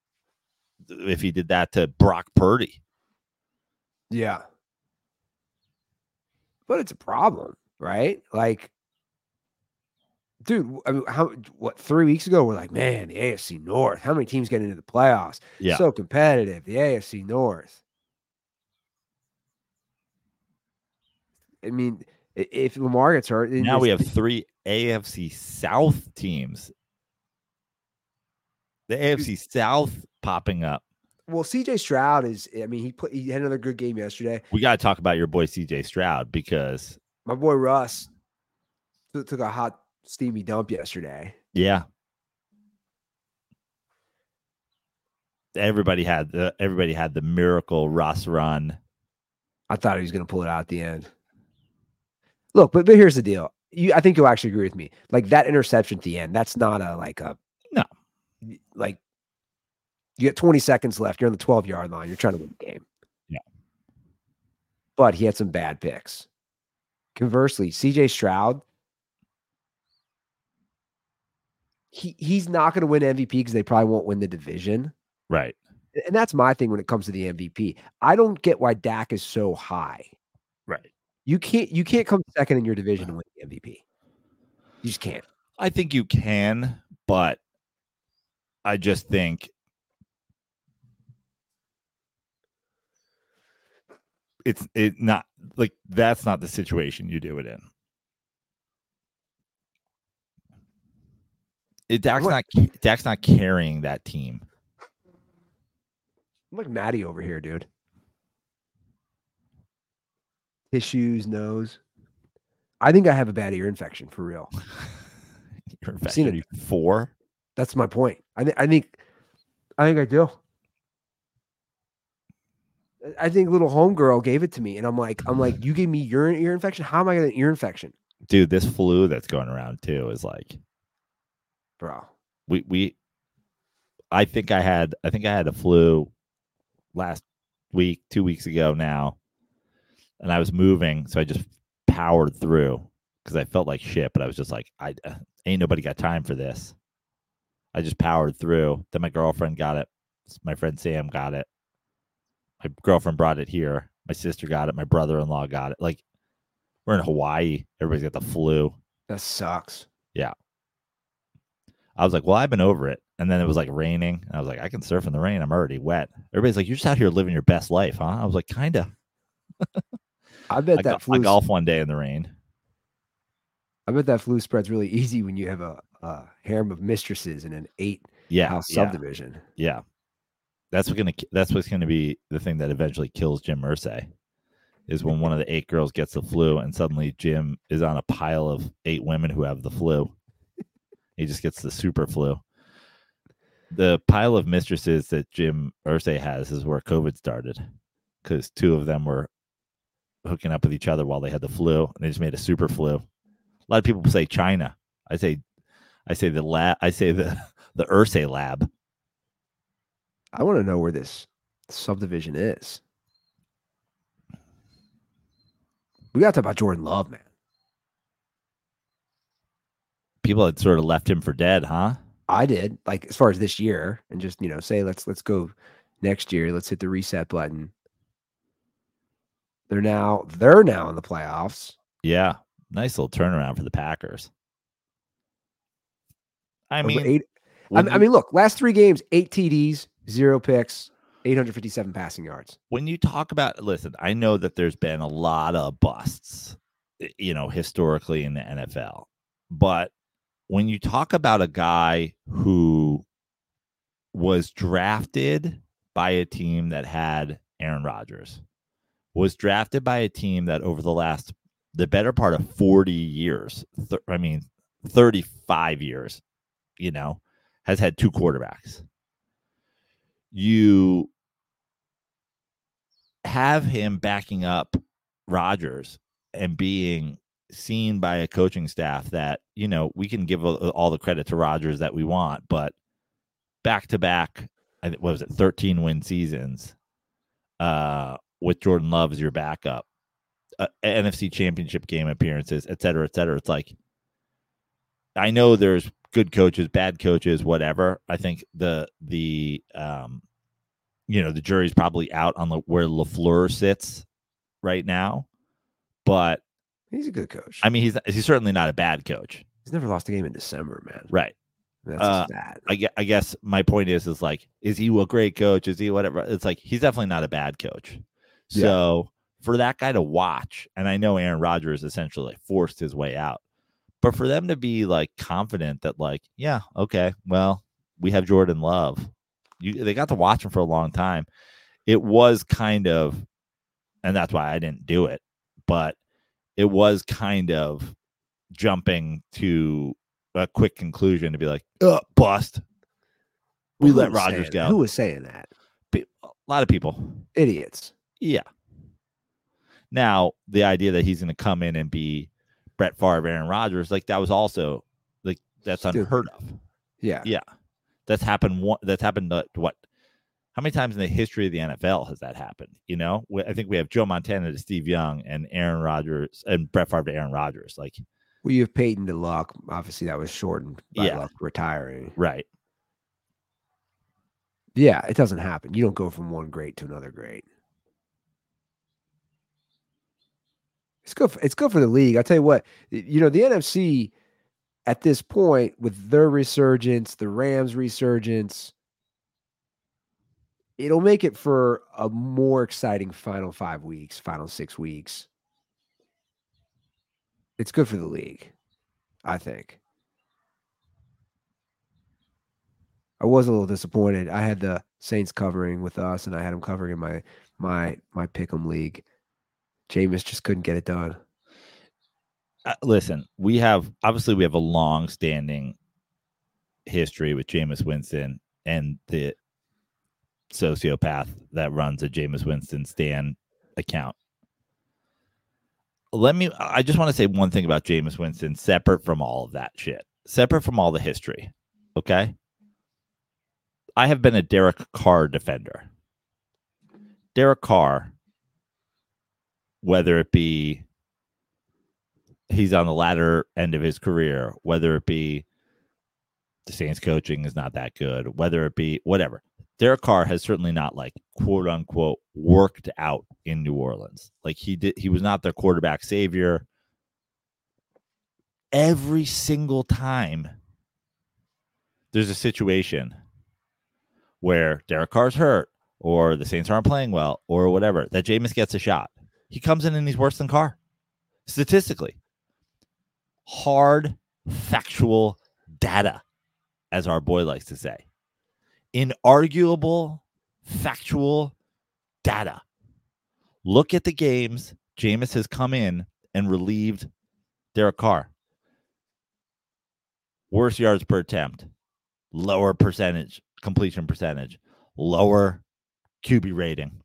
if he did that to Brock Purdy. Yeah. But it's a problem, right? Like, dude, I mean, what, 3 weeks ago, we're like, man, the AFC North, how many teams get into the playoffs? Yeah. So competitive, the AFC North. I mean, if Lamar gets hurt. Now we have three AFC South teams. The AFC South popping up. Well, CJ Stroud is, I mean, he had another good game yesterday. We got to talk about your boy CJ Stroud because my boy Russ took a hot, steamy dump yesterday. Yeah. Everybody had the miracle Russ run. I thought he was going to pull it out at the end. Look, but here's the deal. I think you'll actually agree with me. Like that interception at the end, that's not like you get 20 seconds left. You're on the 12-yard line. You're trying to win the game. Yeah. But he had some bad picks. Conversely, CJ Stroud, he's not going to win MVP because they probably won't win the division. Right. And that's my thing when it comes to the MVP. I don't get why Dak is so high. Right. You can't come second in your division and win the MVP. You just can't. I think you can, but I just think it's not like that's not the situation you do it in. Dak's not carrying that team. I'm like Maddie over here, dude. Tissues, nose. I think I have a bad ear infection for real. Ear infection 4. That's my point. I think I do. I think little homegirl gave it to me, and I'm like, you gave me your ear infection. How am I getting an ear infection, dude? This flu that's going around too is like, bro. I think I had a flu last week, 2 weeks ago now. And I was moving, so I just powered through because I felt like shit, but I was just like, I ain't nobody got time for this. I just powered through. Then my girlfriend got it. My friend Sam got it. My girlfriend brought it here. My sister got it. My brother-in-law got it. Like, we're in Hawaii. Everybody's got the flu. That sucks. Yeah. I was like, well, I've been over it. And then it was like raining. I was like, I can surf in the rain. I'm already wet. Everybody's like, you're just out here living your best life, huh? I was like, kind of. I bet that flu. I golf one day in the rain. I bet that flu spreads really easy when you have a harem of mistresses in an 8-house subdivision. Yeah, that's what's gonna be the thing that eventually kills Jim Irsay, is when one of the 8 girls gets the flu, and suddenly Jim is on a pile of 8 women who have the flu. He just gets the super flu. The pile of mistresses that Jim Irsay has is where COVID started, because 2 of them were hooking up with each other while they had the flu, and they just made a super flu. A lot of people say China. I say the lab. I say the Irsay lab. I want to know where this subdivision is. We got to talk about Jordan Love, man. People had sort of left him for dead, huh? I did. Like as far as this year, and just say let's go next year. Let's hit the reset button. They're now in the playoffs. Yeah. Nice little turnaround for the Packers. Look, last 3 games, 8 TDs, 0 picks, 857 passing yards. When you talk about, listen, I know that there's been a lot of busts, historically in the NFL, but when you talk about a guy who was drafted by a team that had Aaron Rodgers, was drafted by a team that over the better part of 40 years, 35 years, has had 2 quarterbacks. You have him backing up Rodgers and being seen by a coaching staff that, you know, we can give all the credit to Rodgers that we want, but back-to-back, what was it, 13-win seasons with Jordan Love as your backup, NFC Championship game appearances, et cetera, et cetera. It's like, I know there's good coaches, bad coaches, whatever. I think the jury's probably out on where LaFleur sits right now, but he's a good coach. I mean, he's certainly not a bad coach. He's never lost a game in December, man. Right. That's sad. I guess my point is like, is he a great coach? Is he whatever? It's like, he's definitely not a bad coach. Yeah. So for that guy to watch, and I know Aaron Rodgers essentially like forced his way out, but for them to be like confident that like, yeah, okay, well, we have Jordan Love. They got to watch him for a long time. It was kind of, and that's why I didn't do it, but it was kind of jumping to a quick conclusion to be like, bust. We let Rodgers go. Who was saying that? A lot of people. Idiots. Yeah. Now, the idea that he's going to come in and be Brett Favre, Aaron Rodgers, like that was also like, that's unheard of. Yeah. Yeah. That's happened. That's happened to what? How many times in the history of the NFL has that happened? You know, I think we have Joe Montana to Steve Young and Aaron Rodgers and Brett Favre to Aaron Rodgers. Like, well, you have Peyton to Luck. Obviously, that was shortened by Luck retiring. Right. Yeah, it doesn't happen. You don't go from one great to another great. It's good for the league. I'll tell you what, you know, the NFC at this point with their resurgence, the Rams' resurgence, it'll make it for a more exciting final 5 weeks, final 6 weeks. It's good for the league, I think. I was a little disappointed. I had the Saints covering with us, and I had them covering in my pick'em league. Jameis just couldn't get it done. Listen, we have a long-standing history with Jameis Winston and the sociopath that runs a Jameis Winston Stan account. I just want to say one thing about Jameis Winston, separate from all of that shit, separate from all the history. Okay. I have been a Derek Carr defender. Derek Carr, whether it be he's on the latter end of his career, whether it be the Saints coaching is not that good, whether it be whatever, Derek Carr has certainly not like quote unquote worked out in New Orleans. Like he was not their quarterback savior. Every single time there's a situation where Derek Carr's hurt or the Saints aren't playing well or whatever, that Jameis gets a shot. He comes in and he's worse than Carr. Statistically. Hard, factual data, as our boy likes to say. Inarguable, factual data. Look at the games Jameis has come in and relieved Derek Carr. Worse yards per attempt. Lower percentage, completion percentage. Lower QB rating.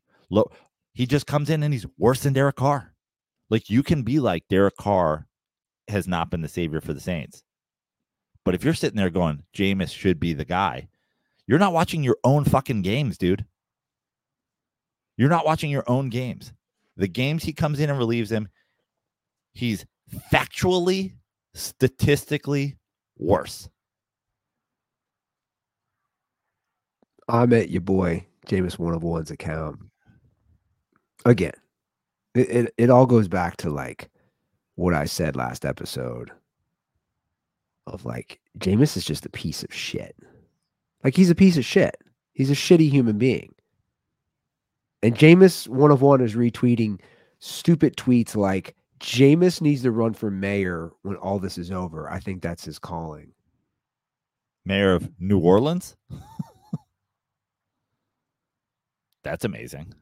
He just comes in and he's worse than Derek Carr. Like, you can be like, Derek Carr has not been the savior for the Saints. But if you're sitting there going, Jameis should be the guy, you're not watching your own fucking games, dude. You're not watching your own games. The games he comes in and relieves him, he's factually, statistically worse. I'm at your boy, Jameis 101's account. Again, it all goes back to like what I said last episode of like, Jameis is just a piece of shit. Like, he's a piece of shit. He's a shitty human being. And Jameis 101 is retweeting stupid tweets like, Jameis needs to run for mayor when all this is over. I think that's his calling. Mayor of New Orleans? That's amazing.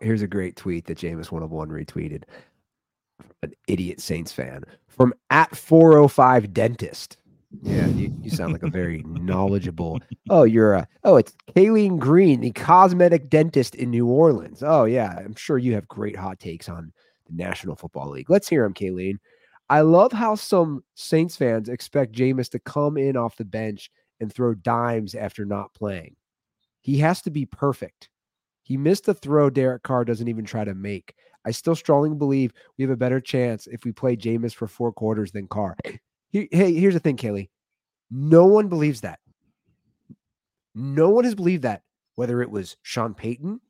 Here's a great tweet that Jameis 101 retweeted. An idiot Saints fan from @405 Dentist. Yeah, you sound like a very knowledgeable. It's Kayleen Green, the cosmetic dentist in New Orleans. Oh yeah, I'm sure you have great hot takes on the National Football League. Let's hear them, Kayleen. I love how some Saints fans expect Jameis to come in off the bench and throw dimes after not playing. He has to be perfect. He missed the throw Derek Carr doesn't even try to make. I still strongly believe we have a better chance if we play Jameis for 4 quarters than Carr. Hey, here's the thing, Kaylee. No one believes that. No one has believed that, whether it was Sean Payton,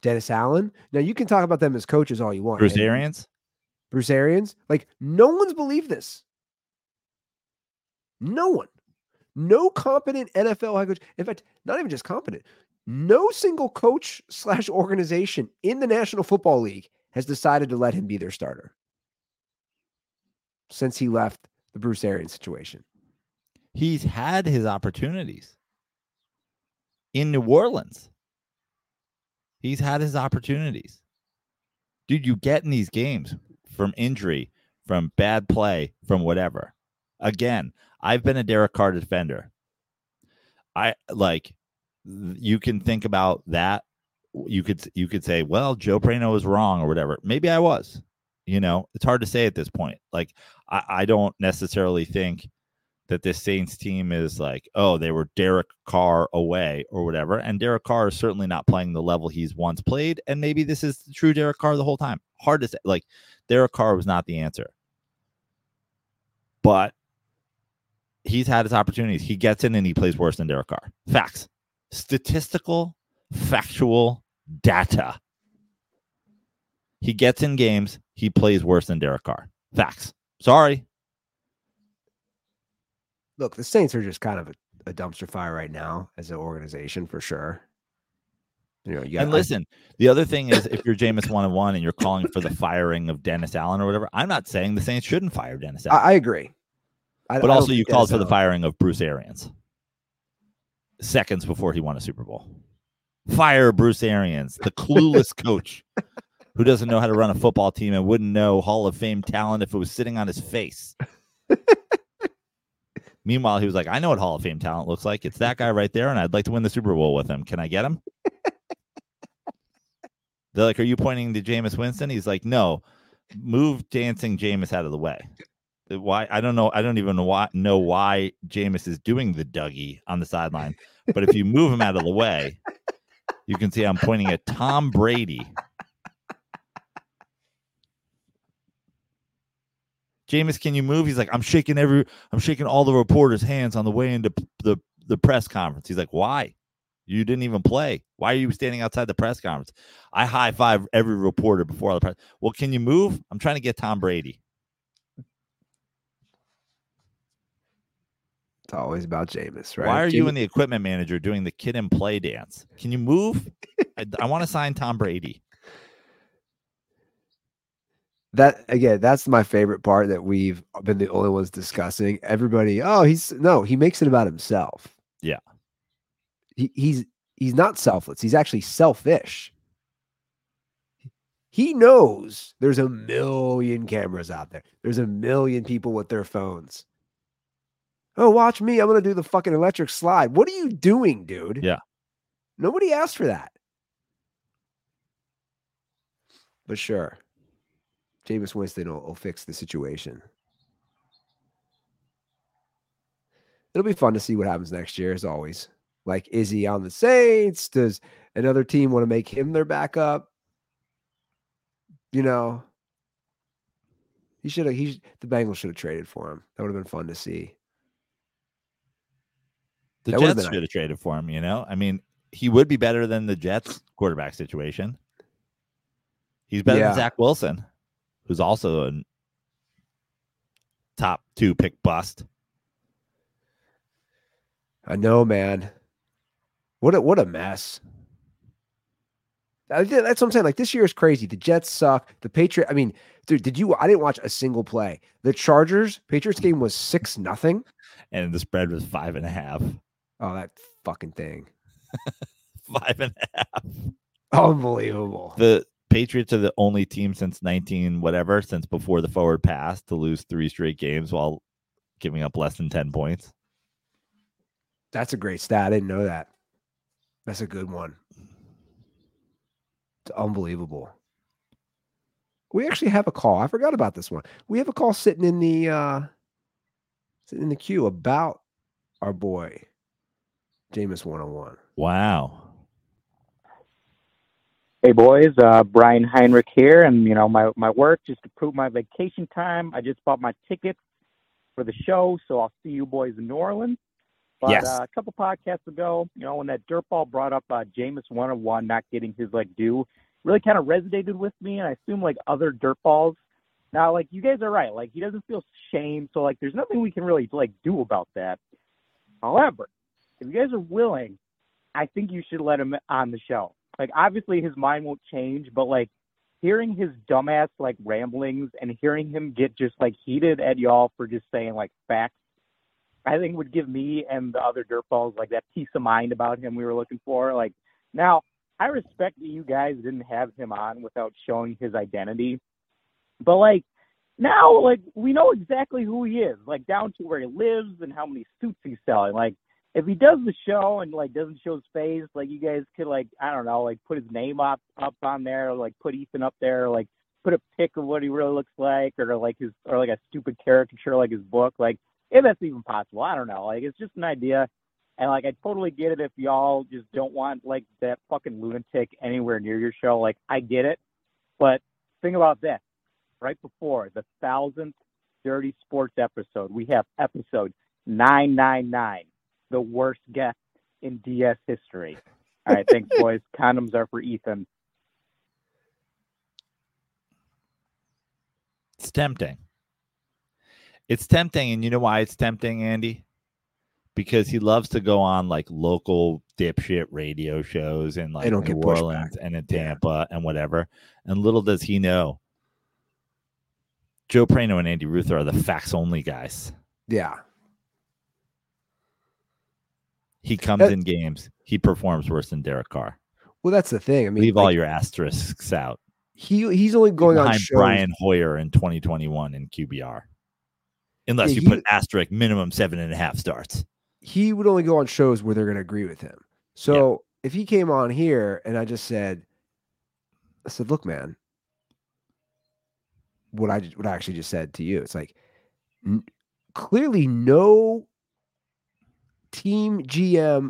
Dennis Allen. Now, you can talk about them as coaches all you want. Bruce Arians. Like, no one's believed this. No one. No competent NFL head coach. In fact, not even just competent. No single coach / organization in the National Football League has decided to let him be their starter since he left the Bruce Arians situation. He's had his opportunities in New Orleans. He's had his opportunities. Dude, you get in these games from injury, from bad play, from whatever. Again, I've been a Derek Carr defender. You can think about that. You could say, well, Joe Prano was wrong or whatever. Maybe I was. It's hard to say at this point. Like, I don't necessarily think that this Saints team is like, oh, they were Derek Carr away or whatever. And Derek Carr is certainly not playing the level he's once played. And maybe this is the true Derek Carr the whole time. Hard to say. Like, Derek Carr was not the answer. But he's had his opportunities. He gets in and he plays worse than Derek Carr. Facts. Statistical, factual data. He gets in games. He plays worse than Derek Carr. Facts. Sorry. Look, the Saints are just kind of a dumpster fire right now as an organization, for sure. And listen, the other thing is, if you're Jameis 101 and you're calling for the firing of Dennis Allen or whatever, I'm not saying the Saints shouldn't fire Dennis Allen. I agree. But also you called for the firing of Bruce Arians seconds before he won a Super Bowl. Fire Bruce Arians, the clueless coach who doesn't know how to run a football team and wouldn't know Hall of Fame talent if it was sitting on his face. Meanwhile, he was like, I know what Hall of Fame talent looks like. It's that guy right there, and I'd like to win the Super Bowl with him. Can I get him? They're like, are you pointing to Jameis Winston? He's like, no, move dancing Jameis out of the way. Why? I don't know. I don't even know why Jameis is doing the Dougie on the sideline. But if you move him out of the way, you can see I'm pointing at Tom Brady. Jameis, can you move? He's like, I'm shaking all the reporters' hands on the way into the press conference. He's like, why? You didn't even play. Why are you standing outside the press conference? I high five every reporter before the press. Well, can you move? I'm trying to get Tom Brady. It's always about Jameis, right? Why are you and the equipment manager doing the kid and play dance? Can you move? I want to sign Tom Brady. That again, that's my favorite part that we've been the only ones discussing. Everybody, he makes it about himself. Yeah. He's not selfless. He's actually selfish. He knows there's a million cameras out there. There's a million people with their phones. Oh, watch me. I'm going to do the fucking electric slide. What are you doing, dude? Yeah. Nobody asked for that. But sure, Jameis Winston will fix the situation. It'll be fun to see what happens next year, as always. Like, is he on the Saints? Does another team want to make him their backup? The Bengals should have traded for him. That would have been fun to see. The Jets should have traded for him, I mean, he would be better than the Jets quarterback situation. He's better than Zach Wilson, who's also a top 2 pick bust. I know, man. What a mess. That's what I'm saying. Like, this year is crazy. The Jets suck. The Patriots. I mean, dude, I didn't watch a single play. The Patriots game was 6-0. And the spread was 5.5. Oh, that fucking thing. 5.5. Unbelievable. The Patriots are the only team since before the forward pass to lose 3 straight games while giving up less than 10 points. That's a great stat. I didn't know that. That's a good one. It's unbelievable. We actually have a call. I forgot about this one. We have a call sitting in the queue about our boy Jameis 101. Wow. Hey boys, Brian Heinrich here, and you know my work just to prove my vacation time. I just bought my tickets for the show, so I'll see you boys in New Orleans. But yes. A couple podcasts ago, you know, when that dirtball brought up Jameis 101 not getting his due, really kind of resonated with me, and I assume other dirtballs. Now, you guys are right. He doesn't feel shame, so there's nothing we can really do about that. However, if you guys are willing, I think you should let him on the show. Obviously his mind won't change, but hearing his dumbass ramblings and hearing him get just heated at y'all for just saying facts, I think would give me and the other dirtballs that peace of mind about him we were looking for. Now I respect that you guys didn't have him on without showing his identity, but now we know exactly who he is, down to where he lives and how many suits he's selling. If he does the show and doesn't show his face, you guys could I don't know, put his name up on there, or put Ethan up there, or put a pic of what he really looks like, or or a stupid caricature his book, if that's even possible. I don't know. It's just an idea. And I totally get it if y'all just don't want that fucking lunatic anywhere near your show. I get it. But think about this. Right before the 1000th Dirty Sports episode, we have episode 999, the worst guest in DS history. All right, thanks, boys. Condoms are for Ethan. It's tempting. It's tempting, and you know why it's tempting, Andy? Because he loves to go on local dipshit radio shows in New Orleans and in Tampa and whatever. And little does he know, Joe Prano and Andy Ruther are the facts only guys. Yeah. He comes in games. He performs worse than Derek Carr. Well, that's the thing. I mean, leave all your asterisks out. He's only going behind on shows. Brian Hoyer in 2021 in QBR. Unless you put asterisk minimum 7.5 starts. He would only go on shows where they're going to agree with him. So if he came on here and I just said, look, man, what I actually just said to you, it's clearly no team GM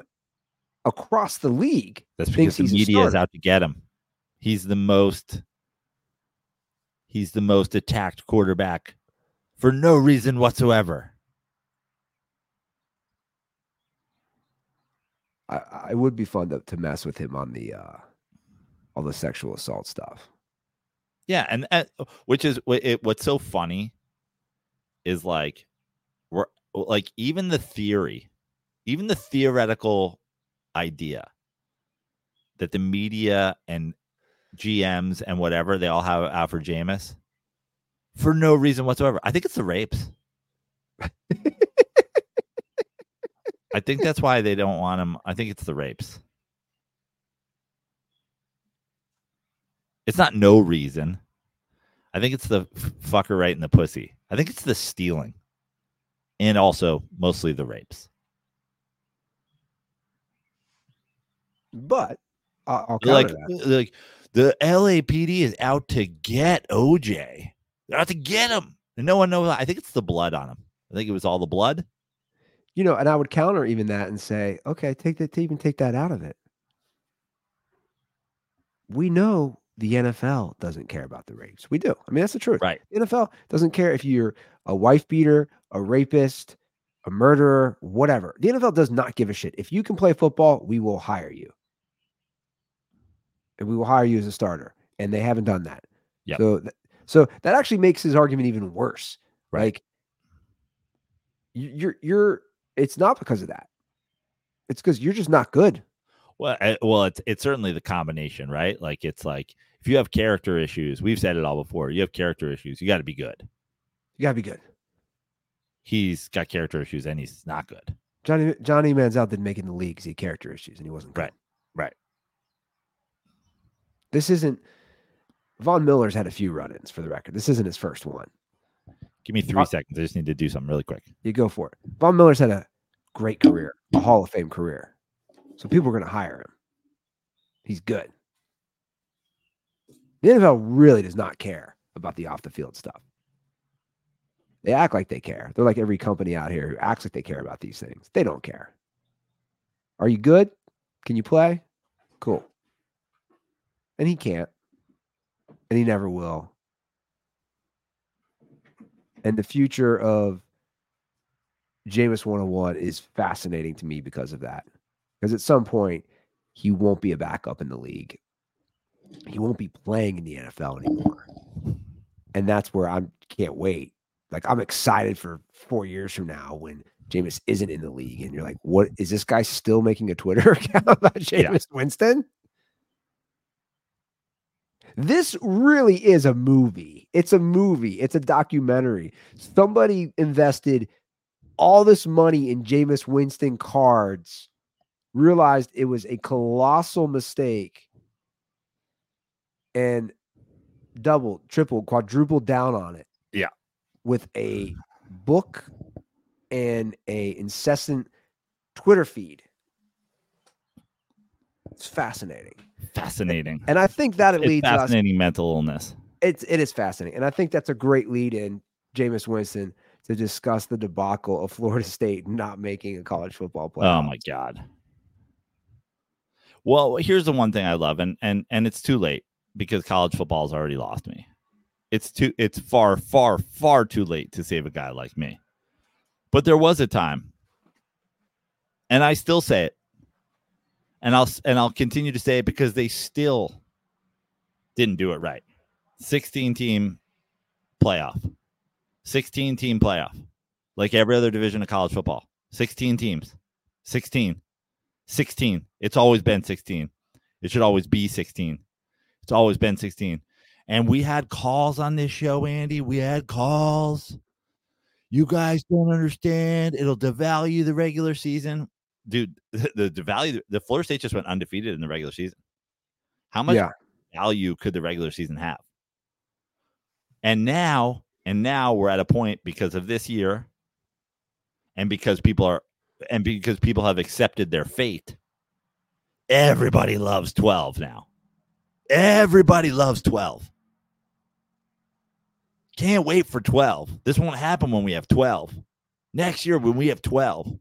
across the league. That's because the media is out to get him. He's the most attacked quarterback for no reason whatsoever. I would be fun to mess with him on the all the sexual assault stuff. Yeah, and which is what's so funny is we're even the theory, even the theoretical idea that the media and GMs and whatever they all have out for Jameis for no reason whatsoever. I think it's the rapes. I think that's why they don't want him. I think it's the rapes. It's not no reason. I think it's the fucker right in the pussy. I think it's the stealing. And also mostly the rapes. But I'll counter that. The LAPD is out to get OJ. They're out to get him. And no one knows. I think it's the blood on him. I think it was all the blood. You know, and I would counter even that and say, okay, take that out of it. We know the NFL doesn't care about the rapes. We do. I mean, that's the truth. Right. The NFL doesn't care if you're a wife beater, a rapist, a murderer, whatever. The NFL does not give a shit. If you can play football, we will hire you. And we will hire you as a starter. And they haven't done that. Yep. So that actually makes his argument even worse. Right. You're it's not because of that. It's because you're just not good. Well, it's certainly the combination, right? If you have character issues, we've said it all before. You have character issues. You got to be good. You got to be good. He's got character issues and he's not good. Johnny Manziel didn't make it in the league because he had character issues and he wasn't good. Right. This isn't. Von Miller's had a few run-ins for the record. This isn't his first one. Give me 3 seconds. I just need to do something really quick. You go for it. Von Miller's had a great career, a Hall of Fame career. So people are going to hire him. He's good. The NFL really does not care about the off-the-field stuff. They act like they care. They're like every company out here who acts like they care about these things. They don't care. Are you good? Can you play? Cool. And he can't. And he never will. And the future of Jameis 101 is fascinating to me because of that. Because at some point, he won't be a backup in the league. He won't be playing in the NFL anymore. And that's where I can't wait. Like, I'm excited for 4 years from now when Jameis isn't in the league. And you're like, what is this guy still making a Twitter account about Jameis Winston? This really is a movie. It's a movie. It's a documentary. Somebody invested all this money in Jameis Winston cards, realized it was a colossal mistake, and doubled, tripled, quadrupled down on it. Yeah. With a book and a incessant Twitter feed. It's fascinating. Fascinating. And I think that it leads us... Fascinating mental illness. It is fascinating. And I think that's a great lead in, Jameis Winston, to discuss the debacle of Florida State not making a college football playoff. Oh, my God. Well, here's the one thing I love, and it's too late because college football's already lost me. It's far, far, far too late to save a guy like me. But there was a time, and I still say it, and I'll continue to say it because they still didn't do it right. 16-team playoff, like every other division of college football. 16 teams, 16. It's always been 16. It should always be 16. It's always been 16. And we had calls on this show, Andy. We had calls. You guys don't understand. It'll devalue the regular season. Dude, the Florida State just went undefeated in the regular season. How much value could the regular season have? And now we're at a point because of this year and because people have accepted their fate. Everybody loves 12 now. Everybody loves 12. Can't wait for 12. This won't happen when we have 12. Next year when we have 12.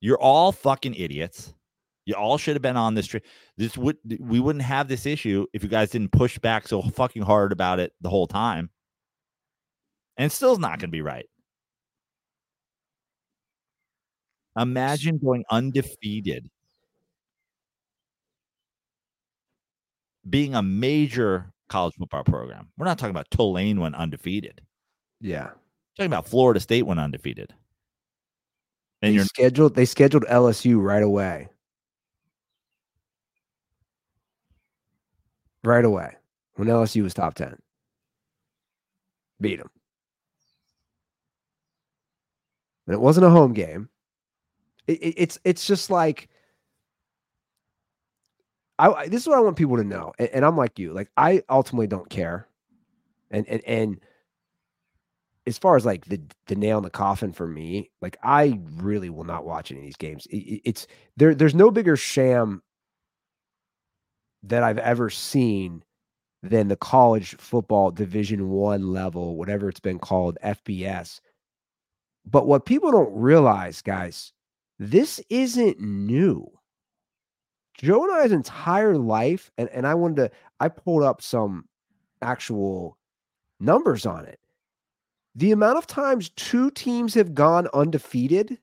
You're all fucking idiots. You all should have been on this trip. We wouldn't have this issue if you guys didn't push back so fucking hard about it the whole time. And it's still not going to be right. Imagine going undefeated. Being a major college football program. We're not talking about Tulane went undefeated. Yeah. We're talking about Florida State went undefeated. And they scheduled LSU right away. Right away. When LSU was top 10. Beat them. And it wasn't a home game. It's just like, this is what I want people to know. And I'm like you, like I ultimately don't care. And as far as like the nail in the coffin for me, like I really will not watch any of these games. There's no bigger sham that I've ever seen than the college football Division I level, whatever it's been called, FBS. But what people don't realize, guys, this isn't new. Joe and I's entire life, and I pulled up some actual numbers on it. The amount of times two teams have gone undefeated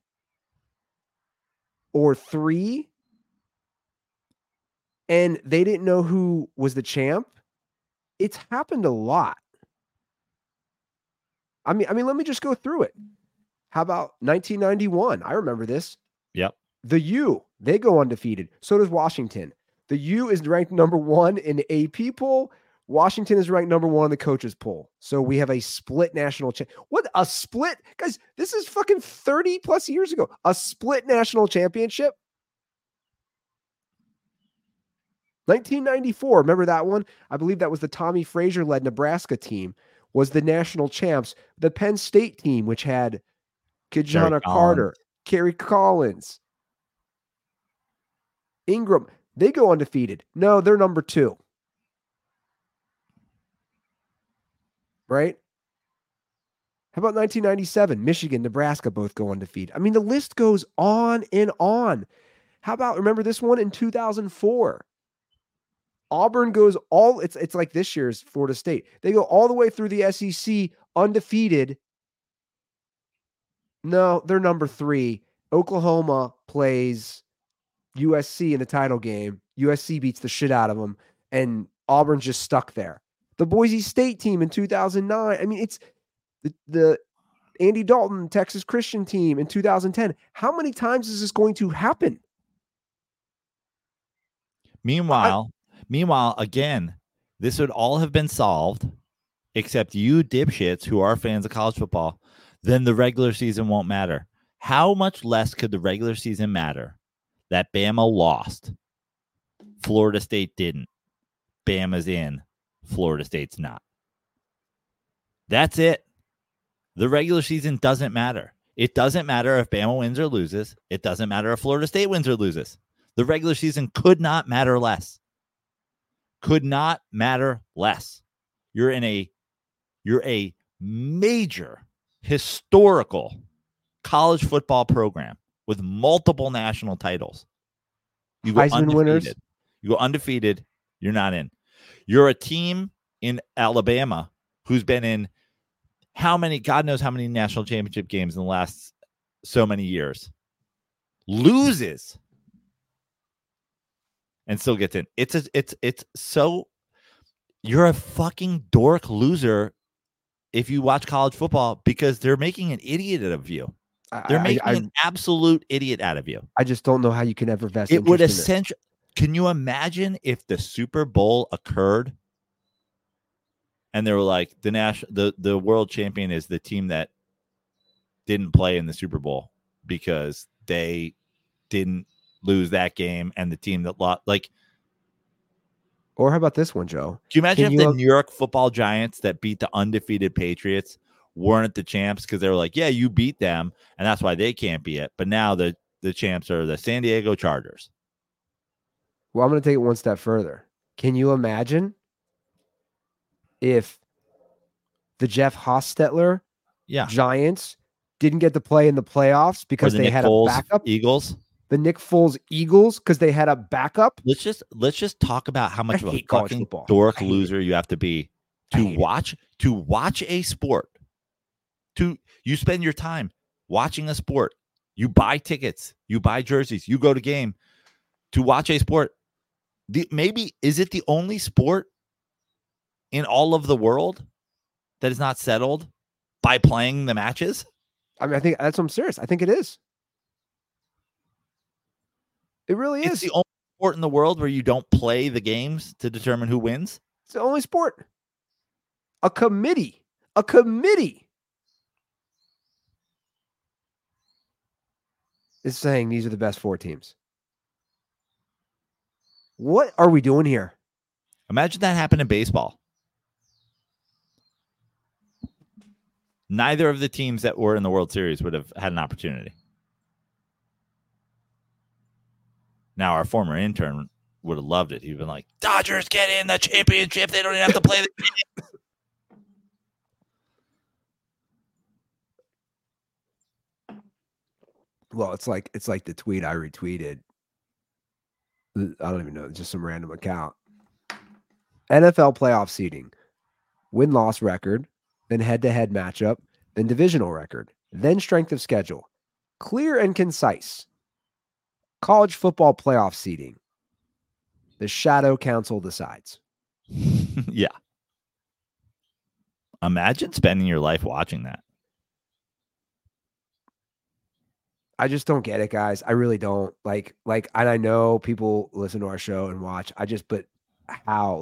or three, and they didn't know who was the champ, it's happened a lot. I mean, let me just go through it. How about 1991? I remember this. Yep. The U, they go undefeated. So does Washington. The U is ranked number one in the AP poll. Washington is ranked number one in the coaches poll. So we have a split national championship. What a split. Guys, this is fucking 30 plus years ago. A split national championship. 1994. Remember that one? I believe that was the Tommy Frazier led Nebraska team was the national champs, the Penn State team, which had Kijana Carter, Kerry Collins, Ingram. They go undefeated. No, they're number two. Right? How about 1997? Michigan, Nebraska both go undefeated. I mean, the list goes on and on. How about, remember this one in 2004? Auburn goes all, it's like this year's Florida State. They go all the way through the SEC undefeated. No, they're number three. Oklahoma plays USC in the title game. USC beats the shit out of them, and Auburn's just stuck there. The Boise State team in 2009. I mean, it's the Andy Dalton, Texas Christian team in 2010. How many times is this going to happen? Meanwhile, again, this would all have been solved, except you dipshits who are fans of college football, then the regular season won't matter. How much less could the regular season matter that Bama lost? Florida State didn't. Bama's in. Florida State's not. That's it. The regular season doesn't matter. It doesn't matter if Bama wins or loses. It doesn't matter if Florida State wins or loses. The regular season could not matter less. Could not matter less. You're a major historical college football program with multiple national titles. You go Heisman undefeated. Winners. You go undefeated. You're not in. You're a team in Alabama who's been in how many, God knows how many national championship games in the last so many years, loses and still gets in. It's so, you're a fucking dork loser if you watch college football, because they're making an idiot out of you. They're making an absolute idiot out of you. I just don't know how you can ever vest. It would essentially. Can you imagine if the Super Bowl occurred and they were like, the world champion is the team that didn't play in the Super Bowl because they didn't lose that game, and the team that lost, like, or how about this one, Joe? Can you imagine if the New York Football Giants that beat the undefeated Patriots weren't the champs because they were like, yeah, you beat them, and that's why they can't be it. But now the champs are the San Diego Chargers. Well, I'm going to take it one step further. Can you imagine if the Jeff Hostetler Giants didn't get to play in the playoffs because they had a backup? Eagles? The Nick Foles Eagles, because they had a backup? Let's just talk about how much of a fucking dork loser you have to be to watch a sport. You spend your time watching a sport. You buy tickets. You buy jerseys. You go to game. To watch a sport, maybe is it the only sport in all of the world that is not settled by playing the matches? I mean, I think that's what I'm serious. I think it is. It really is. It's the only sport in the world where you don't play the games to determine who wins. It's the only sport. A committee is saying these are the best four teams. What are we doing here? Imagine that happened in baseball. Neither of the teams that were in the World Series would have had an opportunity. Now, our former intern would have loved it. He'd been like, Dodgers get in the championship. They don't even have to play the game. Well, it's like the tweet I retweeted. I don't even know. Just some random account. NFL playoff seeding. Win-loss record. Then head-to-head matchup. Then divisional record. Then strength of schedule. Clear and concise. College football playoff seeding. The shadow council decides. Yeah. Imagine spending your life watching that. I just don't get it, guys. I really don't. Like, and I know people listen to our show and watch. But how?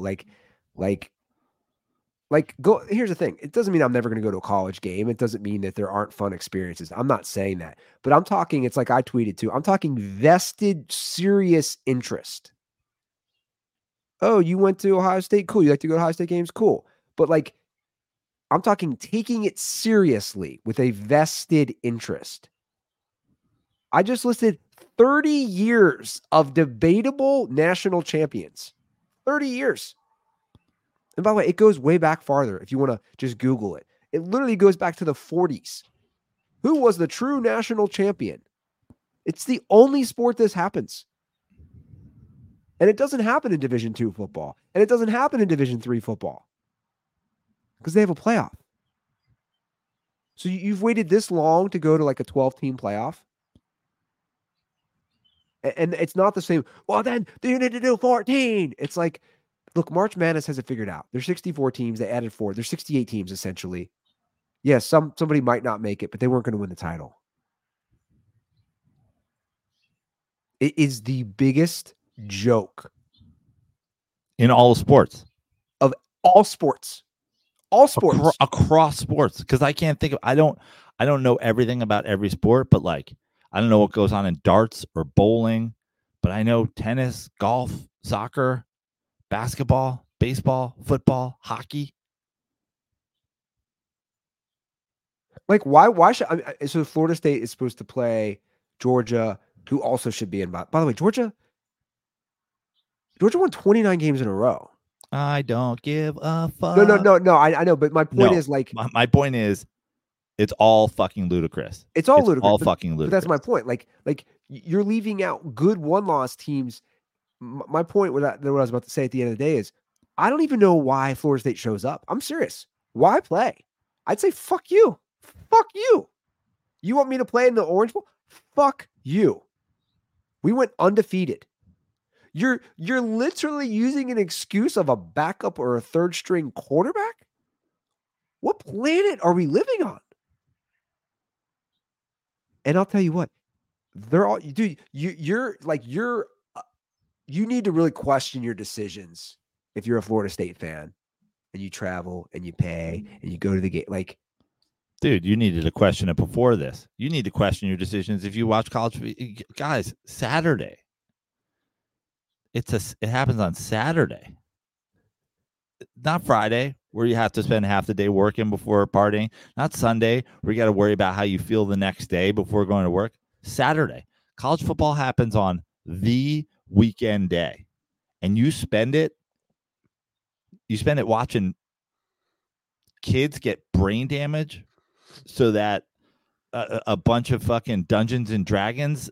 Like, go. Here's the thing. It doesn't mean I'm never going to go to a college game. It doesn't mean that there aren't fun experiences. I'm not saying that. But I'm talking, it's like I tweeted too. I'm talking vested, serious interest. Oh, you went to Ohio State? Cool. You like to go to Ohio State games? Cool. But like, I'm talking taking it seriously with a vested interest. I just listed 30 years of debatable national champions. 30 years. And by the way, it goes way back farther if you want to just Google it. It literally goes back to the 40s. Who was the true national champion? It's the only sport this happens. And it doesn't happen in Division II football. And it doesn't happen in Division III football. Because they have a playoff. So you've waited this long to go to like a 12-team playoff? And it's not the same. Well, then you need to do 14. It's like, look, March Madness has it figured out. There's 64 teams. They added 4. There's 68 teams, essentially. Yeah, somebody might not make it, but they weren't going to win the title. It is the biggest joke. In all sports? Of all sports. All sports. Across sports. Because I can't think of, I don't know everything about every sport, but like, I don't know what goes on in darts or bowling, but I know tennis, golf, soccer, basketball, baseball, football, hockey. Like, why should, so Florida State is supposed to play Georgia, who also should be in, by the way, Georgia won 29 games in a row. I don't give a fuck. No. I know, but my point is like, my point is, it's all fucking ludicrous. But that's my point. Like you're leaving out good one-loss teams. My point with that, what I was about to say at the end of the day is, I don't even know why Florida State shows up. I'm serious. Why play? I'd say, fuck you. Fuck you. You want me to play in the Orange Bowl? Fuck you. We went undefeated. You're literally using an excuse of a backup or a third-string quarterback? What planet are we living on? And I'll tell you what, they're all, dude, you need to really question your decisions if you're a Florida State fan and you travel and you pay and you go to the game. Like, dude, you needed to question it before this. You need to question your decisions if you watch college. Guys, Saturday. It happens on Saturday, not Friday, where you have to spend half the day working before partying. Not Sunday, where you got to worry about how you feel the next day before going to work. Saturday. College football happens on the weekend day. And you spend it watching kids get brain damage so that a bunch of fucking Dungeons and Dragons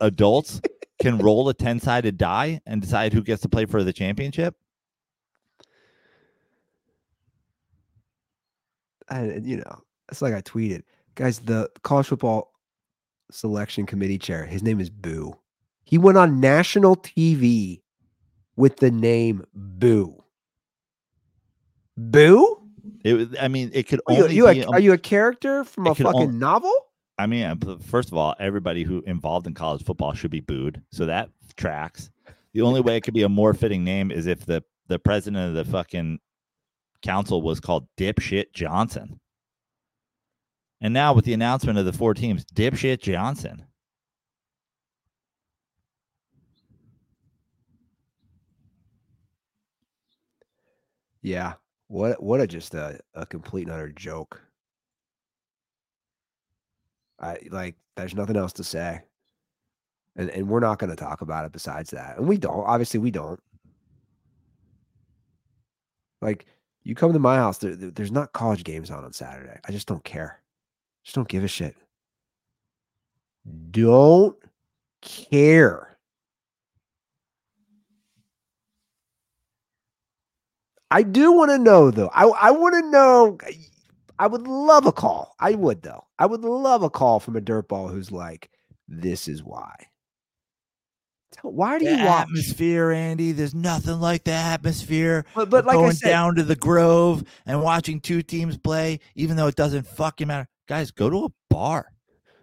adults can roll a 10-sided die and decide who gets to play for the championship. And it's like I tweeted, guys, the college football selection committee chair, his name is Boo. He went on national TV with the name Boo. Boo? It could only be. Are you a character from a fucking novel? I mean, first of all, everybody who involved in college football should be booed. So that tracks. The only way it could be a more fitting name is if the president of the fucking council was called Dipshit Johnson. And now with the announcement of the 4 teams, Dipshit Johnson. Yeah. What a just a complete and utter joke. There's nothing else to say. And we're not going to talk about it besides that. And we don't. Obviously, we don't. Like, you come to my house, there's not college games on Saturday. I just don't care. Just don't give a shit. Don't care. I do want to know, though. I want to know. I would love a call. I would, though. I would love a call from a dirtball who's like, this is why. Why do you watch? Atmosphere, Andy? There's nothing like the atmosphere. But like going I said, down to the Grove and watching 2 teams play, even though it doesn't fucking matter. Guys, go to a bar.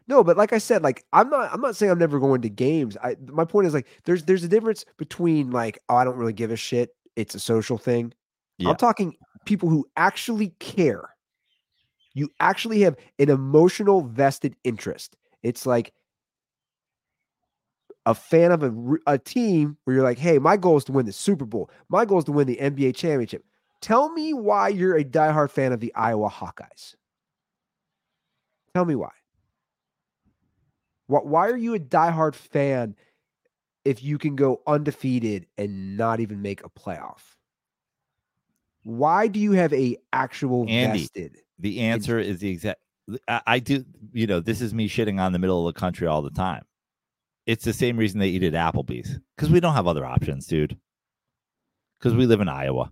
No, but like I said, like I'm not saying I'm never going to games. My point is like there's a difference between like, oh, I don't really give a shit. It's a social thing. Yeah. I'm talking people who actually care. You actually have an emotional vested interest. It's like a fan of a team where you're like, hey, my goal is to win the Super Bowl. My goal is to win the NBA championship. Tell me why you're a diehard fan of the Iowa Hawkeyes. Tell me why. Why are you a diehard fan if you can go undefeated and not even make a playoff? Why do you have a actual vested? The answer is the exact. I do. You know, this is me shitting on the middle of the country all the time. It's the same reason they eat at Applebee's, because we don't have other options, dude. Because we live in Iowa.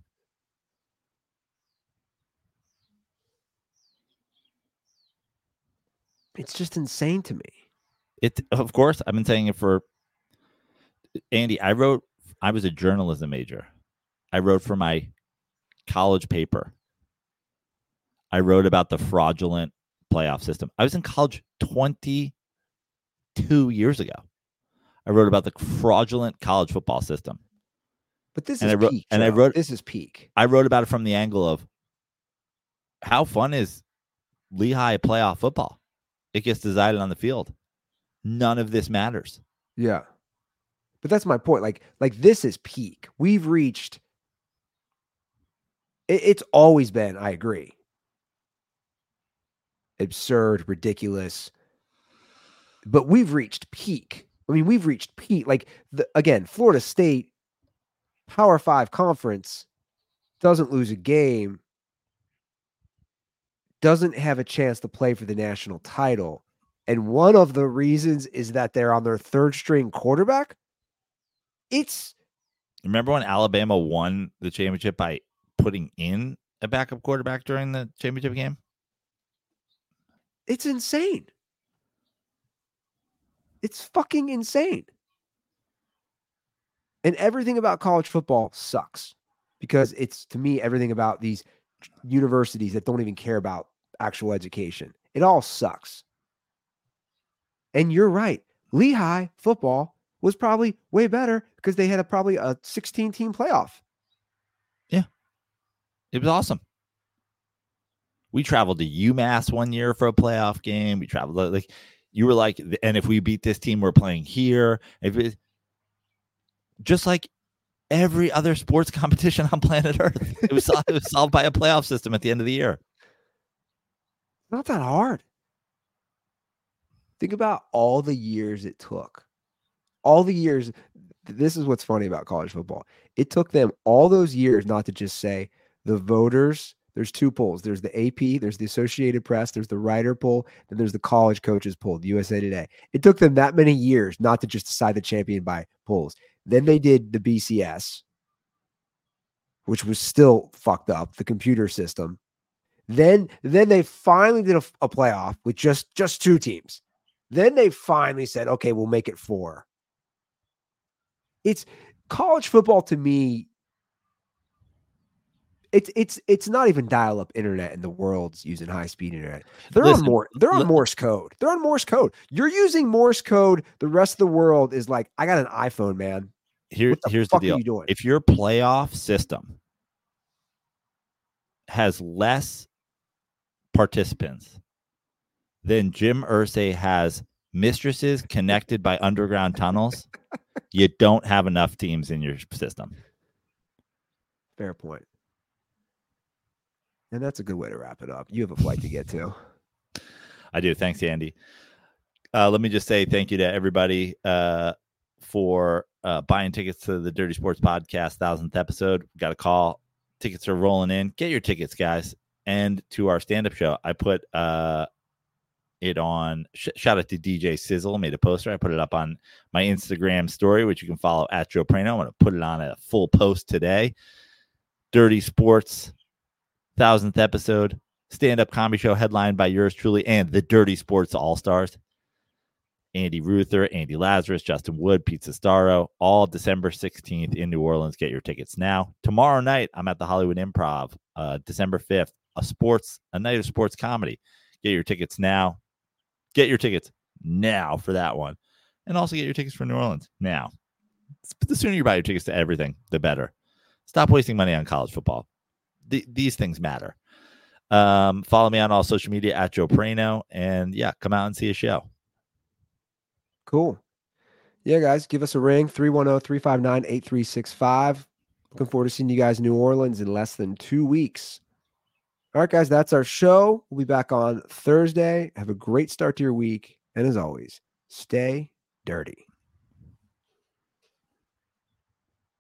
It's just insane to me. It, of course, I've been saying it for Andy. I was a journalism major. I wrote for my college paper. I wrote about the fraudulent playoff system. I was in college 22 years ago. I wrote about the fraudulent college football system. But this and is I wrote, peak. And I wrote, this is peak. I wrote about it from the angle of how fun is Lehigh playoff football? It gets decided on the field. None of this matters. Yeah. But that's my point. Like this is peak. We've reached. It's always been, I agree, absurd, ridiculous. But we've reached peak. I mean, we've reached peak. Like, again, Florida State, Power 5 conference, doesn't lose a game, doesn't have a chance to play for the national title. And one of the reasons is that they're on their third string quarterback. It's. Remember when Alabama won the championship by putting in a backup quarterback during the championship game? It's insane. It's fucking insane. And everything about college football sucks, because it's, to me, everything about these universities that don't even care about actual education. It all sucks. And you're right. Lehigh football was probably way better because they had probably a 16-team playoff. Yeah. It was awesome. We traveled to UMass one year for a playoff game. We traveled like you were like, and if we beat this team, we're playing here. Just like every other sports competition on planet Earth, it was solved by a playoff system at the end of the year. Not that hard. Think about all the years it took. All the years. This is what's funny about college football. It took them all those years not to just say the voters. There's two polls. There's the AP, there's the Associated Press, there's the writer poll, and there's the college coaches poll, the USA Today. It took them that many years not to just decide the champion by polls. Then they did the BCS, which was still fucked up, the computer system. Then they finally did a playoff with just two teams. Then they finally said, okay, we'll make it four. It's college football to me. It's not even dial-up internet, and the world's using high-speed internet. They're on Morse code. They're on Morse code. You're using Morse code. The rest of the world is like, I got an iPhone, man. Here's the deal. What the fuck are you doing? If your playoff system has less participants than Jim Irsay has mistresses connected by underground tunnels, you don't have enough teams in your system. Fair point. And that's a good way to wrap it up. You have a flight to get to. I do. Thanks, Andy. Let me just say thank you to everybody for buying tickets to the Dirty Sports Podcast 1000th episode. Got a call. Tickets are rolling in. Get your tickets, guys. And to our stand-up show, I put it on. Shout out to DJ Sizzle. Made a poster. I put it up on my Instagram story, which you can follow at Joe Prano. I'm going to put it on a full post today. Dirty Sports 1000th episode, stand-up comedy show headlined by yours truly and the Dirty Sports All-Stars. Andy Ruther, Andy Lazarus, Justin Wood, Pete Sestaro, all December 16th in New Orleans. Get your tickets now. Tomorrow night, I'm at the Hollywood Improv, December 5th, a night of sports comedy. Get your tickets now. Get your tickets now for that one. And also get your tickets for New Orleans now. The sooner you buy your tickets to everything, the better. Stop wasting money on college football. These things matter. Follow me on all social media at Joe Prano, and yeah, come out and see a show. Cool. Yeah, guys, give us a ring. 310-359-8365. Looking forward to seeing you guys in New Orleans in less than 2 weeks. All right, guys, that's our show. We'll be back on Thursday. Have a great start to your week. And as always, stay dirty.